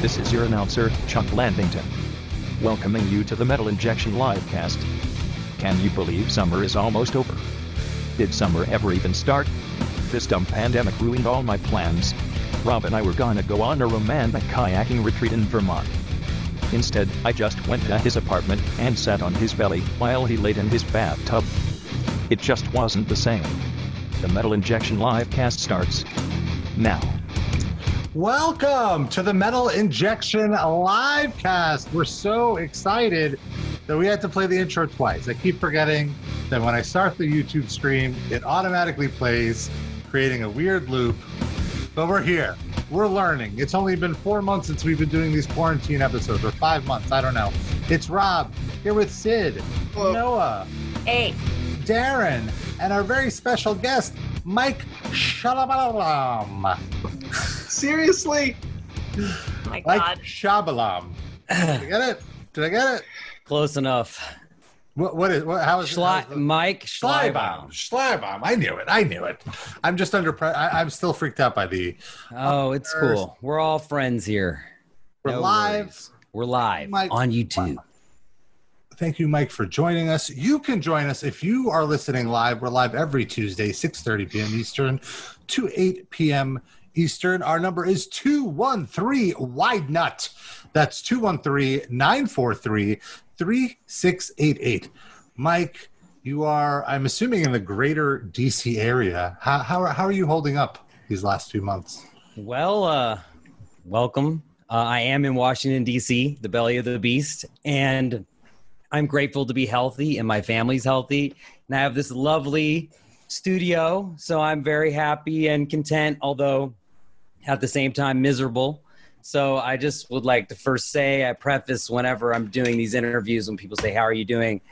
This is your announcer, Chuck Landington, welcoming you to the Metal Injection Livecast. Can you believe summer is almost over? Did summer ever even start? This dumb pandemic ruined all my plans. Rob and I were gonna go on a romantic kayaking retreat in Vermont. Instead, I just went to his apartment and sat on his belly while he laid in his bathtub. It just wasn't the same. The Metal Injection Livecast starts now. Welcome to the Metal Injection Livecast. We're so excited that we had to play the intro twice. I keep forgetting that when I start the YouTube stream, it automatically plays, creating a weird loop. But we're here. We're learning. It's only been 4 months since we've been doing these quarantine episodes, or 5 months. I don't know. It's Rob here with Sid, hello. Noah, hey, Darren, and our very special guest, Mike Shalabalam. Seriously? Oh my God. Mike Shalabalam. Did I get it? Did I get it? Close enough. How is it? Mike Shalabalam. Shalabalam. I knew it. I'm just under pressure. I'm still freaked out by the... Oh, it's cool. We're all friends here. We're live on YouTube. Wow. Thank you, Mike, for joining us. You can join us if you are listening live. We're live every Tuesday, 6:30 p.m. Eastern to 8 p.m. Eastern. Our number is 213-WIDE-NUT. That's 213-943-3688. Mike, you are, I'm assuming, in the greater D.C. area. How are you holding up these last few months? Well, welcome. I am in Washington, D.C., the belly of the beast, and I'm grateful to be healthy and my family's healthy. And I have this lovely studio, so I'm very happy and content, although at the same time miserable. So I just would like to first say, I preface whenever I'm doing these interviews when people say, how are you doing?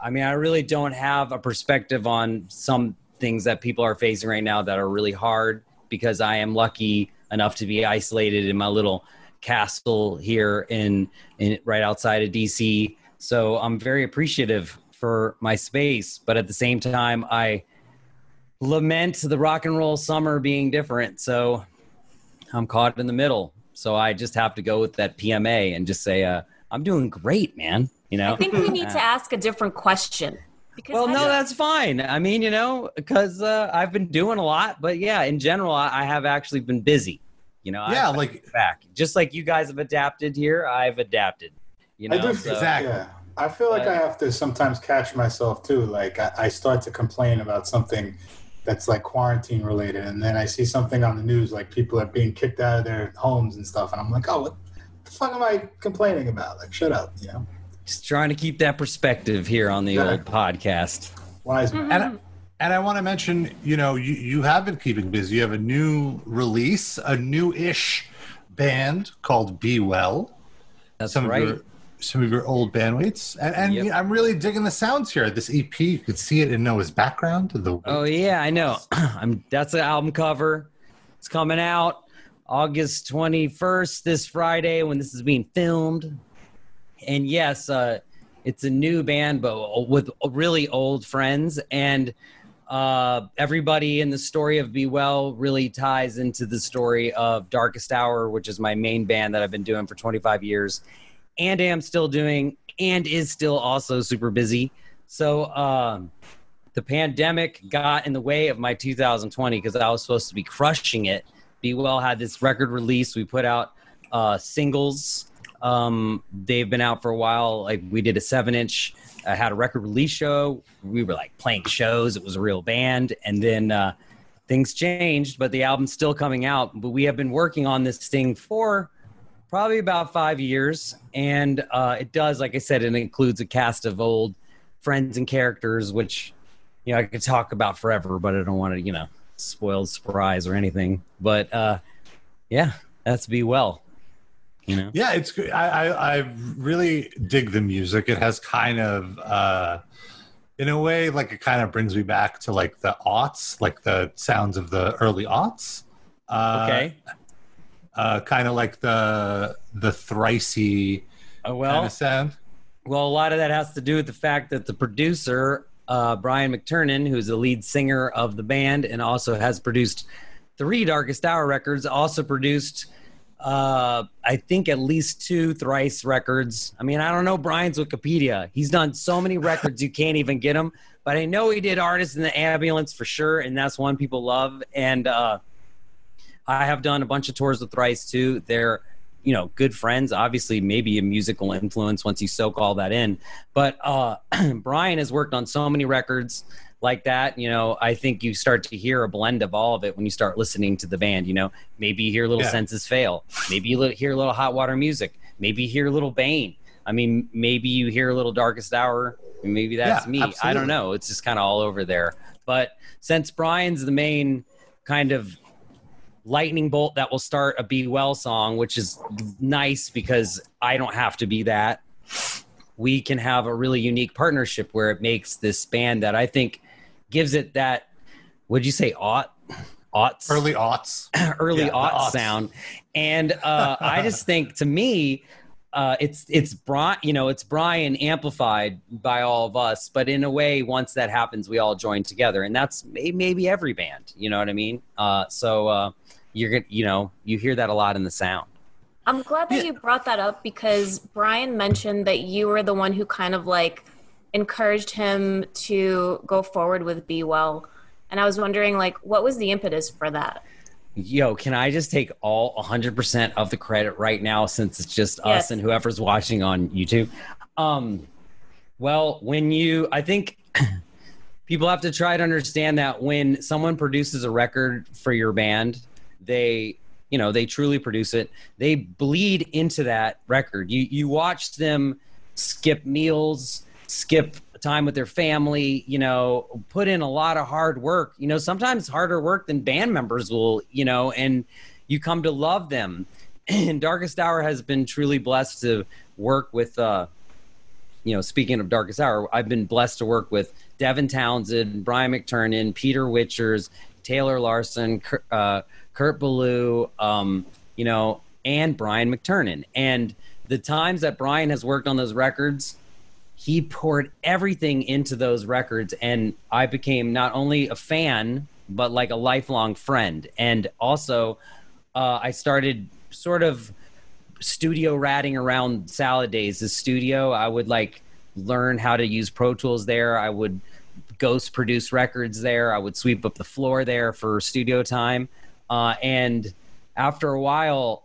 I mean, I really don't have a perspective on some things that people are facing right now that are really hard, because I am lucky enough to be isolated in my little castle here in right outside of DC. So I'm very appreciative for my space, but at the same time, I lament the rock and roll summer being different. So I'm caught in the middle. So I just have to go with that PMA and just say, I'm doing great, man. You know, I think we need to ask a different question. Well, no, that's fine. I mean, you know, because I've been doing a lot, but yeah, in general, I have actually been busy. You know, yeah, just like you guys have adapted here, I've adapted. You know, I do, so, exactly. Yeah. I feel like I have to sometimes catch myself too. Like I start to complain about something that's like quarantine related, and then I see something on the news like people are being kicked out of their homes and stuff, and I'm like, oh, what the fuck am I complaining about? Like, shut up, you know. Just trying to keep that perspective here on the old podcast. Wise man. And I want to mention, you know, you have been keeping busy. You have a new release, a new-ish band called Be Well. That's right. Some of your old bandmates, and yep. I'm really digging the sounds here. This EP, you could see it in Noah's background. Oh yeah, I know. That's the album cover. It's coming out August 21st, this Friday, when this is being filmed. And yes, it's a new band, but with really old friends, and everybody in the story of Be Well really ties into the story of Darkest Hour, which is my main band that I've been doing for 25 years. And am still doing, and is still also super busy. So the pandemic got in the way of my 2020 because I was supposed to be crushing it. Be Well had this record release. We put out singles. They've been out for a while. Like, we did a 7-inch. I had a record release show. We were like playing shows. It was a real band. And then things changed, but the album's still coming out. But we have been working on this thing for probably about 5 years, and it does, like I said, it includes a cast of old friends and characters, which, you know, I could talk about forever, but I don't want to, you know, spoil the surprise or anything. But yeah, that's Be Well. You know, yeah, it's good. I really dig the music. It has kind of in a way, like, it kind of brings me back to like the aughts, like the sounds of the early aughts. Okay. Kind of like the Thrice-y kind of sound. Well, a lot of that has to do with the fact that the producer, Brian McTernan, who's the lead singer of the band and also has produced 3 Darkest Hour records, also produced I think at least 2 Thrice records. I mean, I don't know Brian's Wikipedia. He's done so many records you can't even get them. But I know he did Artists in the Ambulance for sure, and that's one people love. And I have done a bunch of tours with Thrice too. They're, you know, good friends. Obviously, maybe a musical influence once you soak all that in. But Brian has worked on so many records like that. You know, I think you start to hear a blend of all of it when you start listening to the band. You know, maybe you hear little Senses Fail, maybe you hear a little Hot Water Music, maybe you hear a little Bane. I mean, maybe you hear a little Darkest Hour, maybe that's me. Absolutely. I don't know, it's just kind of all over there. But since Brian's the main kind of lightning bolt that will start a Be Well song, which is nice because I don't have to be that, we can have a really unique partnership where it makes this band that I think gives it that, would you say aughts? Early aughts. Early aughts sound. And I just think, to me, it's Brian amplified by all of us. But in a way, once that happens, we all join together. And that's maybe every band, you know what I mean? So you're going to, you know, you hear that a lot in the sound. I'm glad that you brought that up because Brian mentioned that you were the one who kind of like encouraged him to go forward with Be Well. And I was wondering, like, what was the impetus for that? Yo, can I just take all 100% of the credit right now since it's just us and whoever's watching on YouTube? Well, I think people have to try to understand that when someone produces a record for your band, they truly produce it. They bleed into that record. You watch them skip meals, skip time with their family, you know, put in a lot of hard work, you know, sometimes harder work than band members will, you know, and you come to love them. And Darkest Hour has been truly blessed to work with, you know, speaking of Darkest Hour, I've been blessed to work with Devin Townsend, Brian McTernan, Peter Witchers, Taylor Larson, Kurt Ballou, you know, and Brian McTernan. And the times that Brian has worked on those records, he poured everything into those records, and I became not only a fan, but like a lifelong friend. And also, I started sort of studio ratting around Salad Days, the studio. I would like learn how to use Pro Tools there. I would ghost produce records there. I would sweep up the floor there for studio time. And after a while,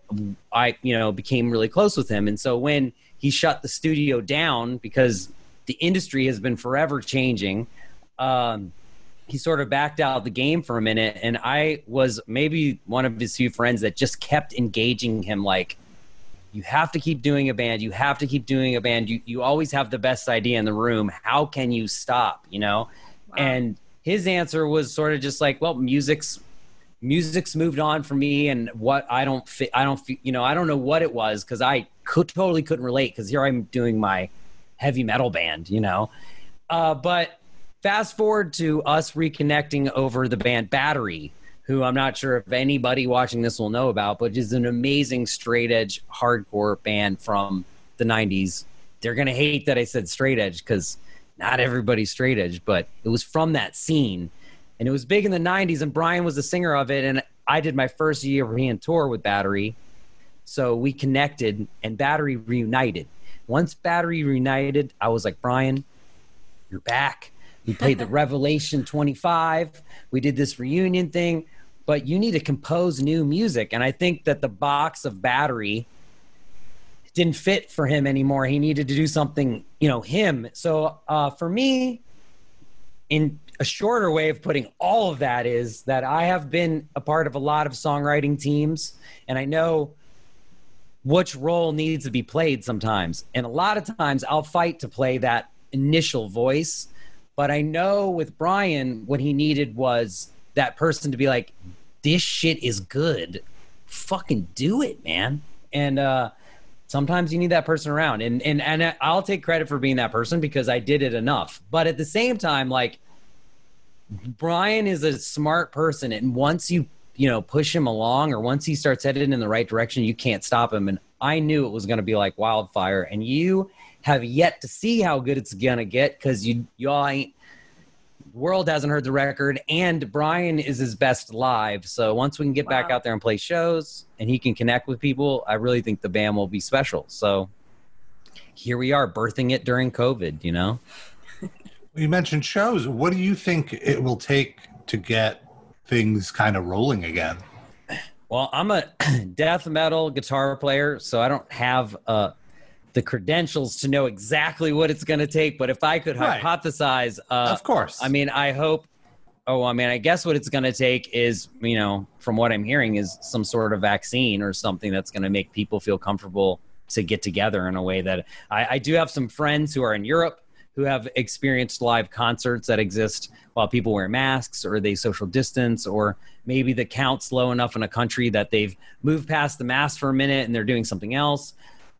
I, you know, became really close with him. And so when he shut the studio down because the industry has been forever changing, he sort of backed out of the game for a minute. And I was maybe one of his few friends that just kept engaging him. Like, you have to keep doing a band. You have to keep doing a band. You always have the best idea in the room. How can you stop, you know? Wow. And his answer was sort of just like, well, music's moved on for me. And what I don't know what it was. 'Cause I totally couldn't relate, because here I'm doing my heavy metal band, you know. But fast forward to us reconnecting over the band Battery, who I'm not sure if anybody watching this will know about, but is an amazing straight edge hardcore band from the 90s. They're going to hate that I said straight edge because not everybody's straight edge, but it was from that scene. And it was big in the 90s, and Brian was the singer of it. And I did my first European tour with Battery. So we connected, and Battery reunited. Once Battery reunited, I was like, Brian, you're back. We played the Revelation 25. We did this reunion thing, but you need to compose new music. And I think that the box of Battery didn't fit for him anymore. He needed to do something, you know, him. So for me, in a shorter way of putting all of that is that I have been a part of a lot of songwriting teams, and I know which role needs to be played sometimes. And a lot of times I'll fight to play that initial voice. But I know with Brian, what he needed was that person to be like, this shit is good. Fucking do it, man. And sometimes you need that person around. And I'll take credit for being that person because I did it enough. But at the same time, like, Brian is a smart person. And once you push him along, or once he starts headed in the right direction, you can't stop him. And I knew it was going to be like wildfire, and you have yet to see how good it's going to get, because you all ain't world hasn't heard the record, and Brian is his best live. So once we can get back out there and play shows and he can connect with people, I really think the band will be special. So here we are, birthing it during COVID, you know? You mentioned shows. What do you think it will take to get things kind of rolling again? Well, I'm a death metal guitar player, so I don't have the credentials to know exactly what it's going to take. But if I could hypothesize, of course. I mean, I hope. Oh, I mean, I guess what it's going to take is, you know, from what I'm hearing, is some sort of vaccine or something that's going to make people feel comfortable to get together in a way that I do have some friends who are in Europe who have experienced live concerts that exist while people wear masks or they social distance, or maybe the count's low enough in a country that they've moved past the mask for a minute and they're doing something else.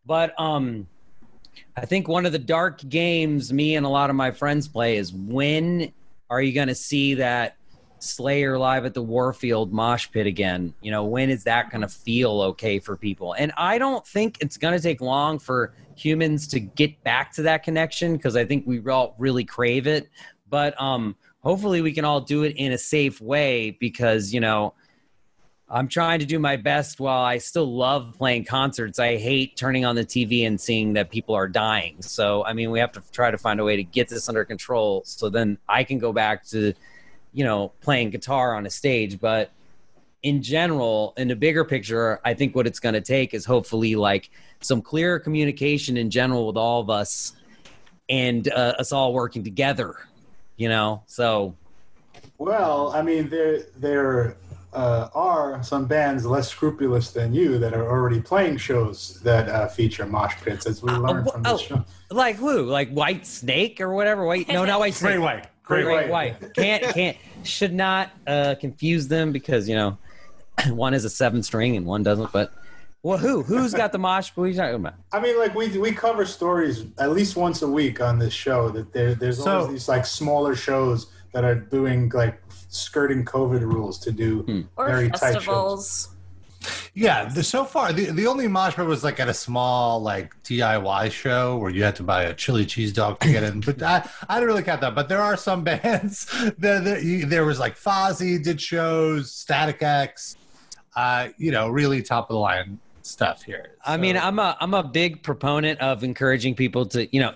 But I think one of the dark games me and a lot of my friends play is, when are you going to see that Slayer live at the Warfield mosh pit again? You know, when is that going to feel okay for people? And I don't think it's going to take long for humans to get back to that connection, because I think we all really crave it. But hopefully we can all do it in a safe way, because, you know, I'm trying to do my best while I still love playing concerts. I hate turning on the TV and seeing that people are dying. So, I mean, we have to try to find a way to get this under control, so then I can go back to, you know, playing guitar on a stage. But in general, in the bigger picture, I think what it's going to take is hopefully like some clearer communication in general with all of us, and us all working together, you know? So. Well, I mean, there are some bands less scrupulous than you that are already playing shows that feature mosh pits, as we learned from this show. Like who? Like White Snake or whatever? No, not White Snake. Great White. Should not confuse them, because, you know, one is a 7-string and one doesn't, but well, who's got the mosh? What are you talking about? I mean, like we cover stories at least once a week on this show that there's always these like smaller shows that are doing like skirting COVID rules to do very tight shows. Yeah, so far the only mosh pit was like at a small like DIY show where you had to buy a chili cheese dog to get in. But I don't really count that. But there are some bands there was like Fozzy did shows, Static X, you know, really top of the line stuff here. So. I mean, I'm a big proponent of encouraging people to, you know,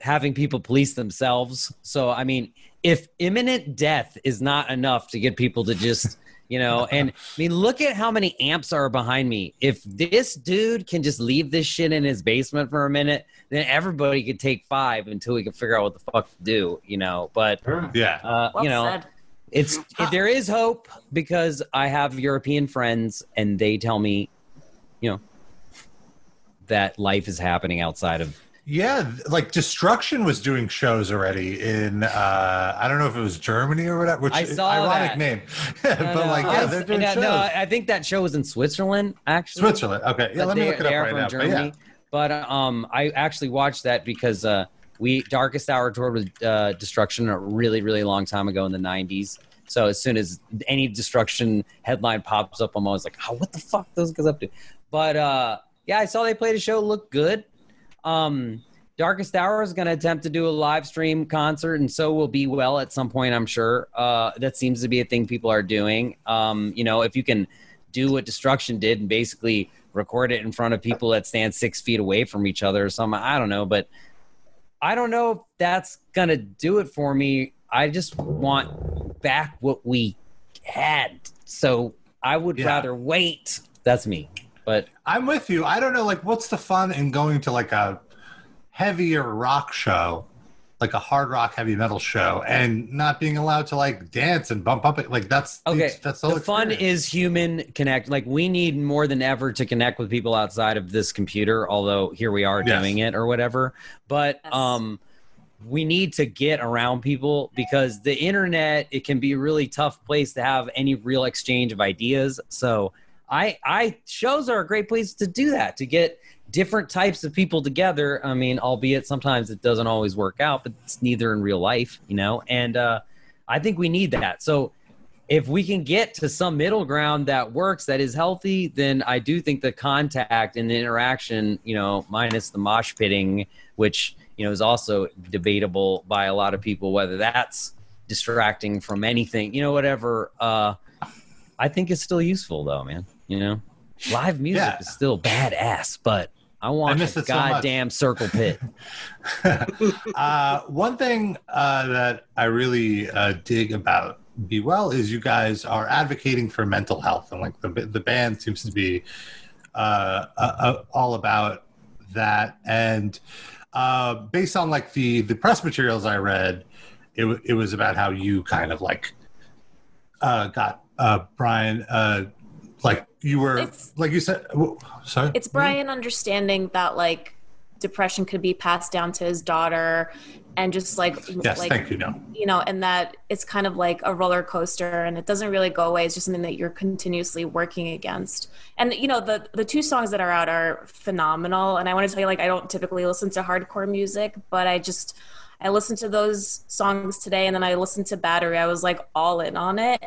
having people police themselves. So I mean, if imminent death is not enough to get people to just you know, and I mean, look at how many amps are behind me. If this dude can just leave this shit in his basement for a minute, then everybody could take 5 until we can figure out what the fuck to do, you know. But, yeah, well, you know, said. There is hope, because I have European friends and they tell me, you know, that life is happening outside of. Yeah, like Destruction was doing shows already in, I don't know if it was Germany or whatever, which is an ironic name. But like, yeah, they're doing shows. No, I think that show was in Switzerland, actually. Switzerland, okay. Yeah, let me look it up right now. Germany. But, yeah. But I actually watched that because Darkest Hour toured with Destruction a really, really long time ago in the 90s. So as soon as any Destruction headline pops up, I'm always like, oh, what the fuck those guys up to? But yeah, I saw they played a show, looked good. Darkest Hour is going to attempt to do a live stream concert, and so will Be Well at some point, I'm sure. That seems to be a thing people are doing. You know, if you can do what Destruction did and basically record it in front of people that stand 6 feet away from each other or something, I don't know. But I don't know if that's going to do it for me. I just want back what we had. So I would rather wait. That's me. But I'm with you. I don't know, like, what's the fun in going to like a heavier rock show, like a hard rock heavy metal show, and not being allowed to like dance and bump up it? Like that's okay. That's the fun is human connect. Like we need more than ever to connect with people outside of this computer. Although here we are doing it or whatever. But we need to get around people, because the internet, it can be a really tough place to have any real exchange of ideas. So. I shows are a great place to do that, to get different types of people together. I mean, albeit sometimes it doesn't always work out, but it's neither in real life, you know. And I think we need that. So if we can get to some middle ground that works, that is healthy, then I do think the contact and the interaction, you know, minus the mosh pitting, which, you know, is also debatable by a lot of people, whether that's distracting from anything, you know, whatever. I think it's still useful though, man. You know, live music is still badass, but I want a goddamn circle pit. One thing that I really dig about Be Well is you guys are advocating for mental health, and like the band seems to be all about that. And based on like the press materials I read, it was about how you kind of like got Brian like you were like you said. Sorry, it's Brian understanding that like depression could be passed down to his daughter, and just like you know, and that it's kind of like a roller coaster, and it doesn't really go away. It's just something that you're continuously working against. And you know, the two songs that are out are phenomenal. And I want to tell you, like, I don't typically listen to hardcore music, but I listened to those songs today, and then I listened to Battery. I was like all in on it.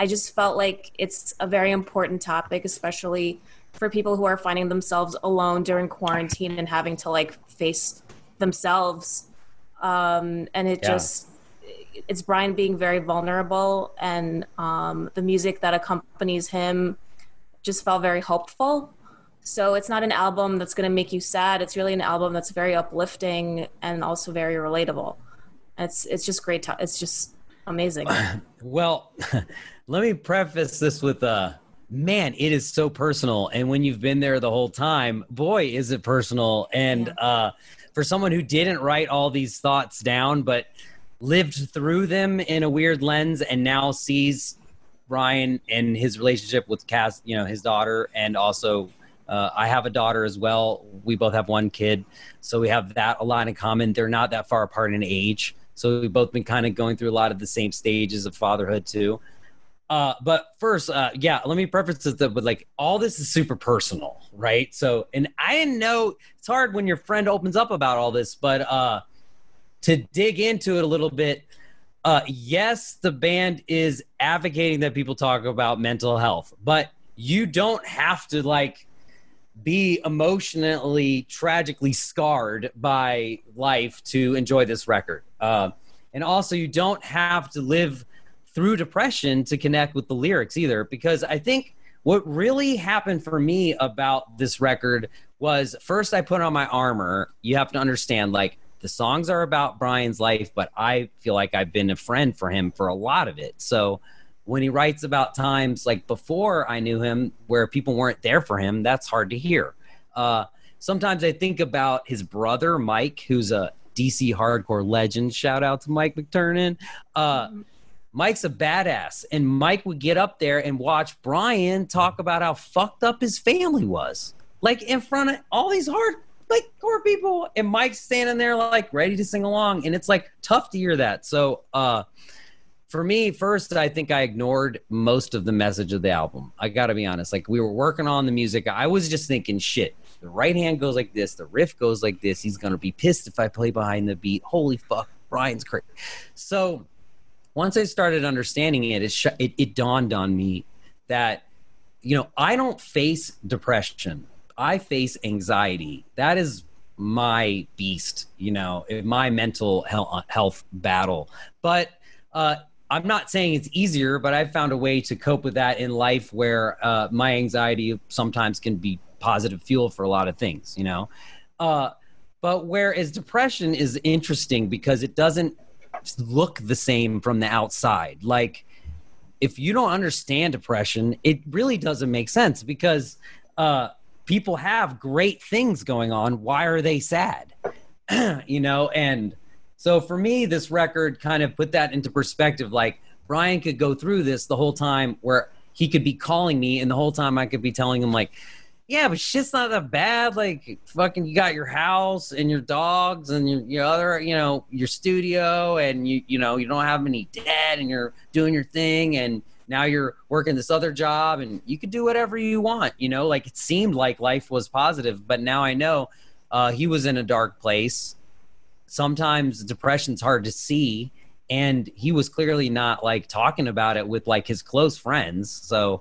I just felt like it's a very important topic, especially for people who are finding themselves alone during quarantine and having to like face themselves. And it just, it's Brian being very vulnerable, and the music that accompanies him just felt very hopeful. So it's not an album that's going to make you sad. It's really an album that's very uplifting and also very relatable. It's just great. It's just amazing. Well, let me preface this with man, it is so personal. And when you've been there the whole time, boy, is it personal. And for someone who didn't write all these thoughts down, but lived through them in a weird lens, and now sees Brian and his relationship with Cass, you know, his daughter, and also I have a daughter as well. We both have one kid. So we have that a lot in common. They're not that far apart in age. So we've both been kind of going through a lot of the same stages of fatherhood too. But first, let me preface this with like, all this is super personal, right? So, and I didn't know, it's hard when your friend opens up about all this, but to dig into it a little bit, yes, the band is advocating that people talk about mental health, but you don't have to like be emotionally, tragically scarred by life to enjoy this record. And also you don't have to live through depression to connect with the lyrics either, because I think what really happened for me about this record was first I put on my armor. You have to understand, like, the songs are about Brian's life, but I feel like I've been a friend for him for a lot of it. So when he writes about times like before I knew him where people weren't there for him, that's hard to hear. Sometimes I think about his brother, Mike, who's a DC hardcore legend. Shout out to Mike McTernan. Mike's a badass, and Mike would get up there and watch Brian talk about how fucked up his family was, like in front of all these hardcore people, and Mike's standing there like ready to sing along, and it's like tough to hear that. So for me, first, I think I ignored most of the message of the album. I gotta be honest, like we were working on the music, I was just thinking, shit, the right hand goes like this, the riff goes like this, he's gonna be pissed if I play behind the beat, holy fuck, Brian's crazy. So once I started understanding it, it dawned on me that, you know, I don't face depression. I face anxiety. That is my beast, you know, my mental health battle. But I'm not saying it's easier, but I've found a way to cope with that in life where my anxiety sometimes can be positive fuel for a lot of things, you know. But whereas depression is interesting because it doesn't look the same from the outside. Like if you don't understand depression, it really doesn't make sense, because people have great things going on. Why are they sad? You know? And so for me, this record kind of put that into perspective. Like Brian could go through this the whole time where he could be calling me, and the whole time I could be telling him like, yeah, but shit's not that bad. Like, fucking, you got your house and your dogs and your other, you know, your studio, and you know, you don't have any debt, and you're doing your thing, and now you're working this other job, and you could do whatever you want, you know. Like it seemed like life was positive, but now I know he was in a dark place. Sometimes depression's hard to see, and he was clearly not like talking about it with like his close friends. So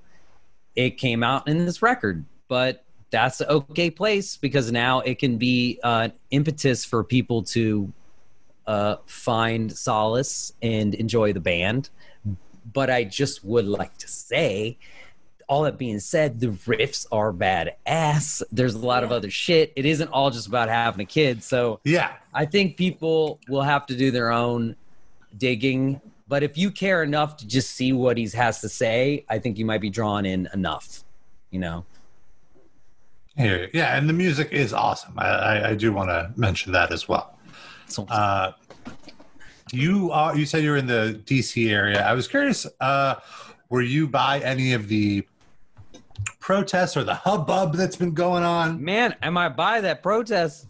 it came out in this record. But that's an okay place, because now it can be an impetus for people to find solace and enjoy the band. But I just would like to say, all that being said, the riffs are badass. There's a lot of other shit. It isn't all just about having a kid. So yeah, I think people will have to do their own digging. But if you care enough to just see what he has to say, I think you might be drawn in enough, you know? Yeah, and the music is awesome. I do want to mention that as well. You said you were in the DC area. I was curious, were you by any of the protests or the hubbub that's been going on? Man, am I by that protest?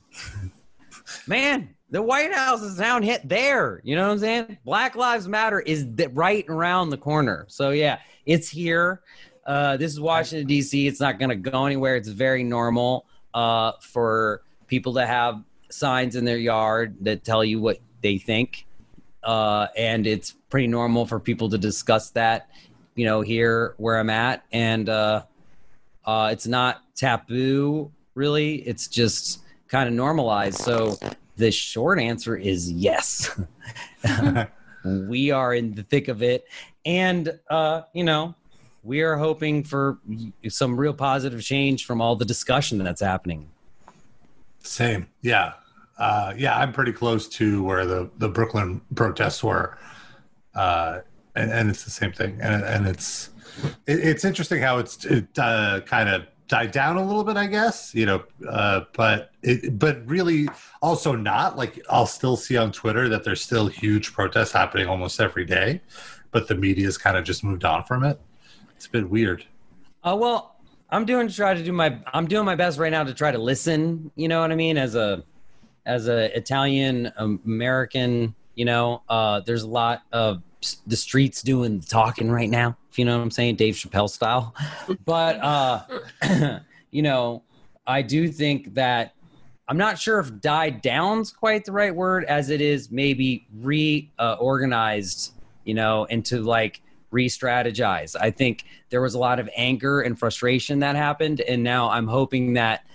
Man, the White House is down hit there. You know what I'm saying? Black Lives Matter is right around the corner. So yeah, it's here. This is Washington, D.C. It's not going to go anywhere. It's very normal for people to have signs in their yard that tell you what they think. And it's pretty normal for people to discuss that, you know, here where I'm at. And it's not taboo, really. It's just kind of normalized. So the short answer is yes. We are in the thick of it. And, you know, we are hoping for some real positive change from all the discussion that's happening. Same. Yeah. Yeah, I'm pretty close to where the Brooklyn protests were. And it's the same thing. And it's interesting how it kind of died down a little bit, I guess, you know, but really also not. Like, I'll still see on Twitter that there's still huge protests happening almost every day, but the media's kind of just moved on from it. It's a bit weird. Well, I'm doing my best right now to try to listen. You know what I mean? As a Italian American, you know, there's a lot of the streets doing the talking right now. If you know what I'm saying, Dave Chappelle style. But you know, I do think that I'm not sure if "died down's" quite the right word, as it is maybe reorganized. You know, into like. Re-strategize. I think there was a lot of anger and frustration that happened, and now I'm hoping that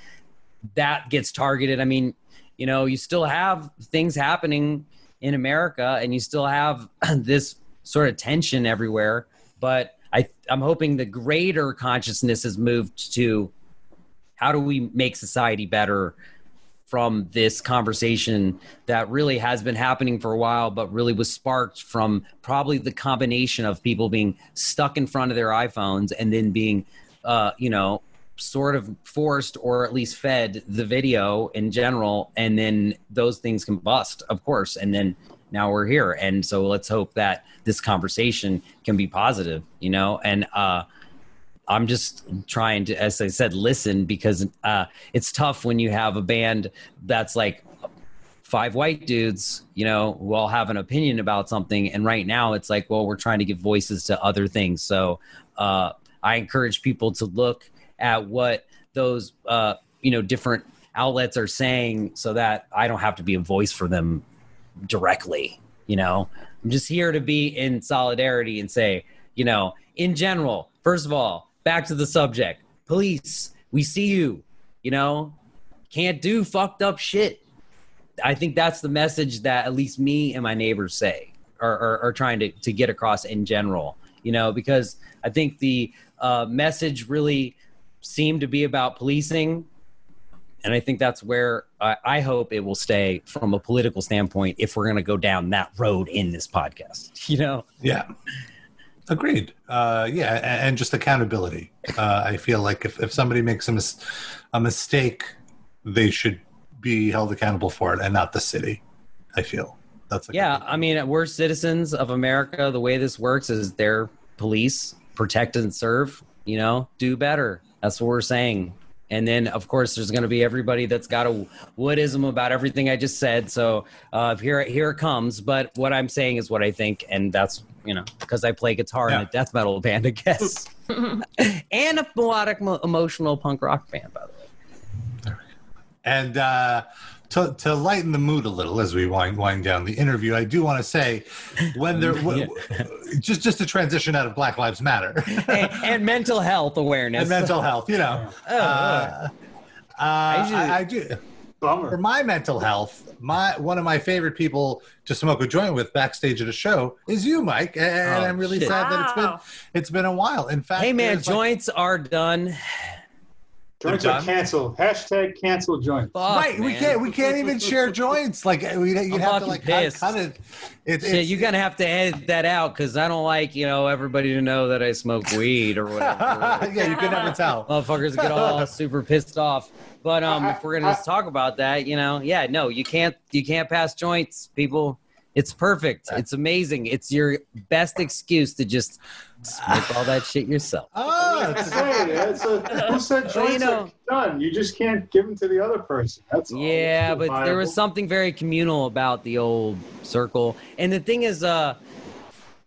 that gets targeted. I mean, you know, you still have things happening in America, and you still have this sort of tension everywhere, but I'm hoping the greater consciousness has moved to how do we make society better from this conversation that really has been happening for a while, but really was sparked from probably the combination of people being stuck in front of their iPhones and then being, you know, sort of forced or at least fed the video in general. And then those things combust, of course. And then now we're here. And so let's hope that this conversation can be positive, you know, and, I'm just trying to, as I said, listen, because it's tough when you have a band that's like five white dudes, you know, who all have an opinion about something. And right now it's like, well, we're trying to give voices to other things. So I encourage people to look at what those, you know, different outlets are saying so that I don't have to be a voice for them directly. You know, I'm just here to be in solidarity and say, you know, in general, first of all, back to the subject. Police, we see you, you know, can't do fucked up shit. I think that's the message that at least me and my neighbors say are trying to get across in general, you know, because I think the message really seemed to be about policing. And I think that's where I hope it will stay from a political standpoint if we're going to go down that road in this podcast, you know? Yeah. Agreed. Yeah, and just accountability. I feel like if somebody makes a mistake, they should be held accountable for it, and not the city. I feel that's I mean, we're citizens of America. The way this works is they're police, protect and serve. You know, do better. That's what we're saying. And then, of course, there's going to be everybody that's got a woodism about everything I just said. So here it comes. But what I'm saying is what I think. And that's, you know, because I play guitar in a death metal band, I guess. And a melodic, emotional punk rock band, by the way. And to lighten the mood a little as we wind down the interview, I do want to say, when there just to transition out of Black Lives Matter and mental health awareness, you know, I do. Bummer. For my mental health, one of my favorite people to smoke a joint with backstage at a show is you, Mike, and I'm really sad that it's been a while. In fact, hey man, joints are done. Joints are canceled. Hashtag cancel joint. Fuck, right, man. We can't even share joints. Like you'd have to like cut it. Shit, you're gonna have to edit that out because I don't like everybody to know that I smoke weed or whatever. Yeah, you could never tell. Motherfuckers get all super pissed off. But if we're gonna just talk about that, yeah, no, you can't pass joints, people. It's perfect. It's amazing. It's your best excuse to just smoke all that shit yourself. Oh, that's who said joints are done? You just can't give them to the other person. That's all. Yeah, but there was something very communal about the old circle. And the thing is,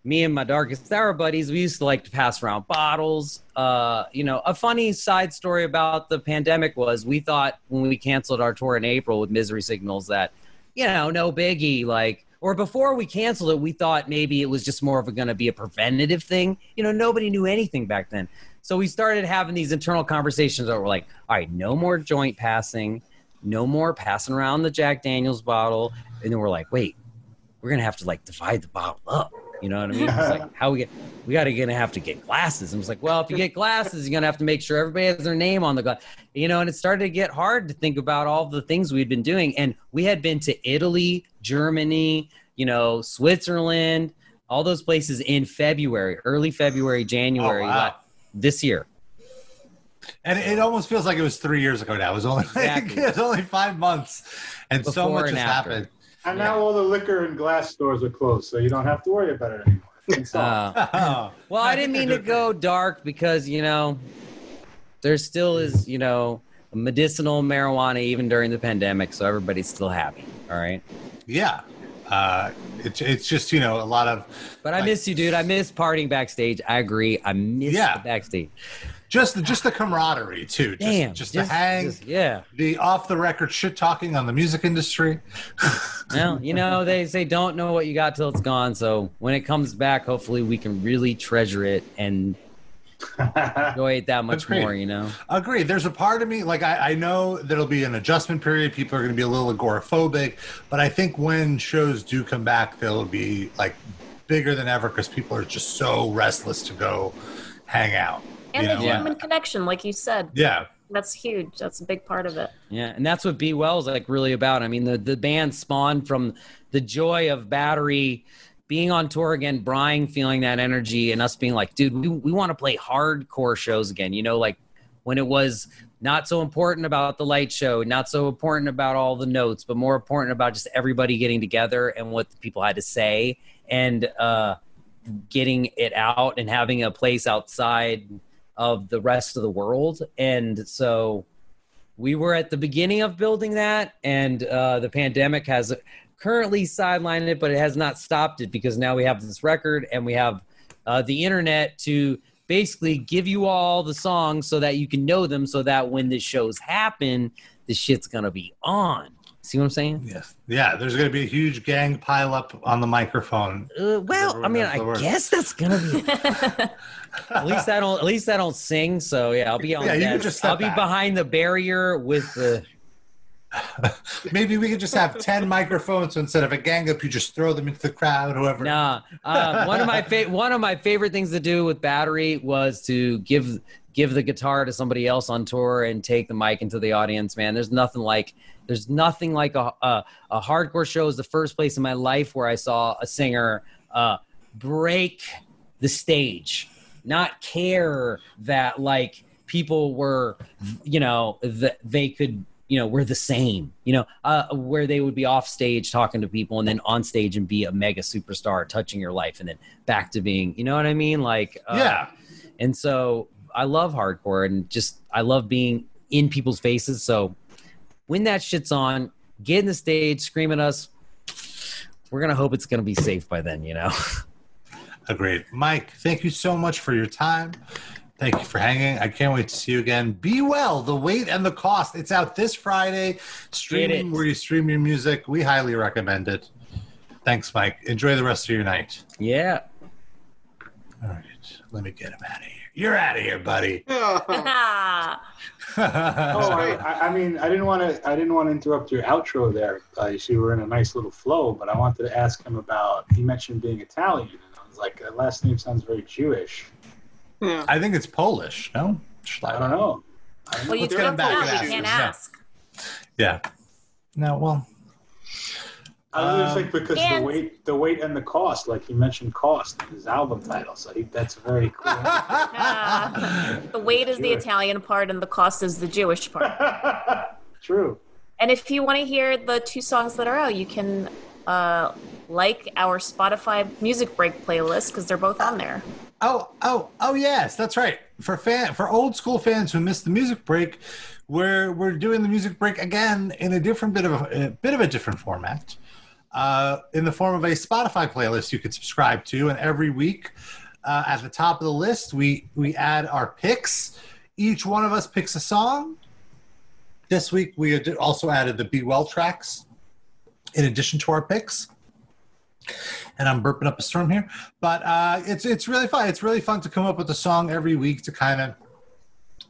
me and my Darkest Hour buddies, we used to like to pass around bottles. A funny side story about the pandemic was we thought when we canceled our tour in April with Misery Signals that, no biggie, like, or before we canceled it, we thought maybe it was just more of going to be a preventative thing. Nobody knew anything back then. So we started having these internal conversations that were like, all right, no more joint passing, no more passing around the Jack Daniels bottle. And then we're like, wait, we're going to have to like divide the bottle up. You know what I mean? It's like, how we gotta have to get glasses. And it's like, well, if you get glasses, you're gonna have to make sure everybody has their name on the glass. And it started to get hard to think about all the things we'd been doing. And we had been to Italy, Germany, Switzerland, all those places in February, early February, January this year. And it almost feels like it was 3 years ago now. It was only it was only 5 months, and before so much has happened. And now all the liquor and glass stores are closed, so you don't have to worry about it anymore. Well, I didn't mean to go dark because, there still is, medicinal marijuana even during the pandemic, so everybody's still happy, all right? Yeah. It's just, a lot of... But I miss you, dude. I miss partying backstage. I agree. I miss the backstage. Just the camaraderie, too. Damn. Just the hang. The off-the-record shit-talking on the music industry. Well, they say don't know what you got till it's gone. So when it comes back, hopefully we can really treasure it and enjoy it that much more, Agreed. There's a part of me, like, I know there'll be an adjustment period. People are going to be a little agoraphobic. But I think when shows do come back, they'll be, like, bigger than ever because people are just so restless to go hang out. And the human connection, like you said. Yeah. That's huge. That's a big part of it. Yeah, and that's what Be Well is like really about. I mean, the band spawned from the joy of Battery being on tour again, Brian feeling that energy, and us being like, dude, we want to play hardcore shows again. Like when it was not so important about the light show, not so important about all the notes, but more important about just everybody getting together and what the people had to say and getting it out and having a place outside of the rest of the world. And so we were at the beginning of building that, and the pandemic has currently sidelined it, but it has not stopped it, because now we have this record and we have the internet to basically give you all the songs so that you can know them, so that when the shows happen, the shit's gonna be on. See what I'm saying? Yes. Yeah, there's going to be a huge gang pile up on the microphone. I guess that's going to be. At least I don't sing. So yeah, I'll be on. Yeah, you can just I'll be behind the barrier with the. Maybe we could just have 10 microphones, so instead of a gang up, you just throw them into the crowd. Whoever. Nah. One of my favorite things to do with Battery was to give the guitar to somebody else on tour and take the mic into the audience, man. There's nothing like a hardcore show is the first place in my life where I saw a singer break the stage, not care that like people were, that they could, we're the same, where they would be off stage talking to people and then on stage and be a mega superstar touching your life and then back to being, you know what I mean? Like, yeah. And so, I love hardcore and just I love being in people's faces. So when that shit's on, get in the stage, scream at us. We're going to hope it's going to be safe by then, Agreed. Mike, thank you so much for your time. Thank you for hanging. I can't wait to see you again. Be Well, The Weight and the Cost. It's out this Friday. Streaming where you stream your music. We highly recommend it. Thanks, Mike. Enjoy the rest of your night. Yeah. All right. Let me get him out of here. You're out of here, buddy. I mean, I didn't want to interrupt your outro there. You were in a nice little flow, but I wanted to ask him about. He mentioned being Italian, and I was like, that last name sounds very Jewish. Yeah. I think it's Polish. No, Schleider. I don't know. Well, you can't ask. Yeah. No. Well. I think because the weight and the cost, like he mentioned cost in his album title, so that's very cool. The weight is the Italian part and the cost is the Jewish part. True. And if you want to hear the two songs that are out, you can like our Spotify Music Break playlist because they're both on there. Oh, yes, that's right. For old school fans who missed the music break, we're doing the music break again in a bit of a different format. In the form of a Spotify playlist you can subscribe to. And every week at the top of the list, we add our picks. Each one of us picks a song. This week, we also added the Be Well tracks in addition to our picks. And I'm burping up a storm here. But it's really fun. It's really fun to come up with a song every week to kind of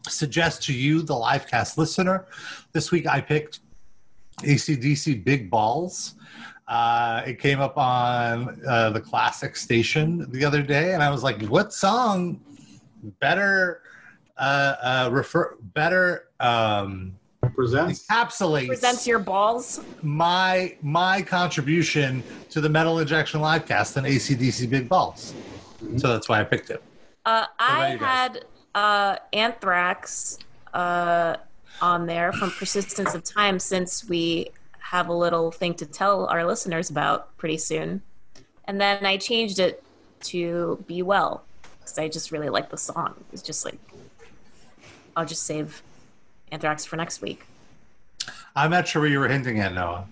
suggest to you, the livecast listener. This week, I picked AC/DC Big Balls. It came up on the classic station the other day, and I was like, "What song better represents your balls?" My contribution to the Metal Injection Livecast than AC/DC Big Balls, so that's why I picked it. I had Anthrax on there from Persistence of Time since we have a little thing to tell our listeners about pretty soon. And then I changed it to Be Well because I just really like the song. It's just like, I'll just save Anthrax for next week. I'm not sure what you were hinting at, Noah.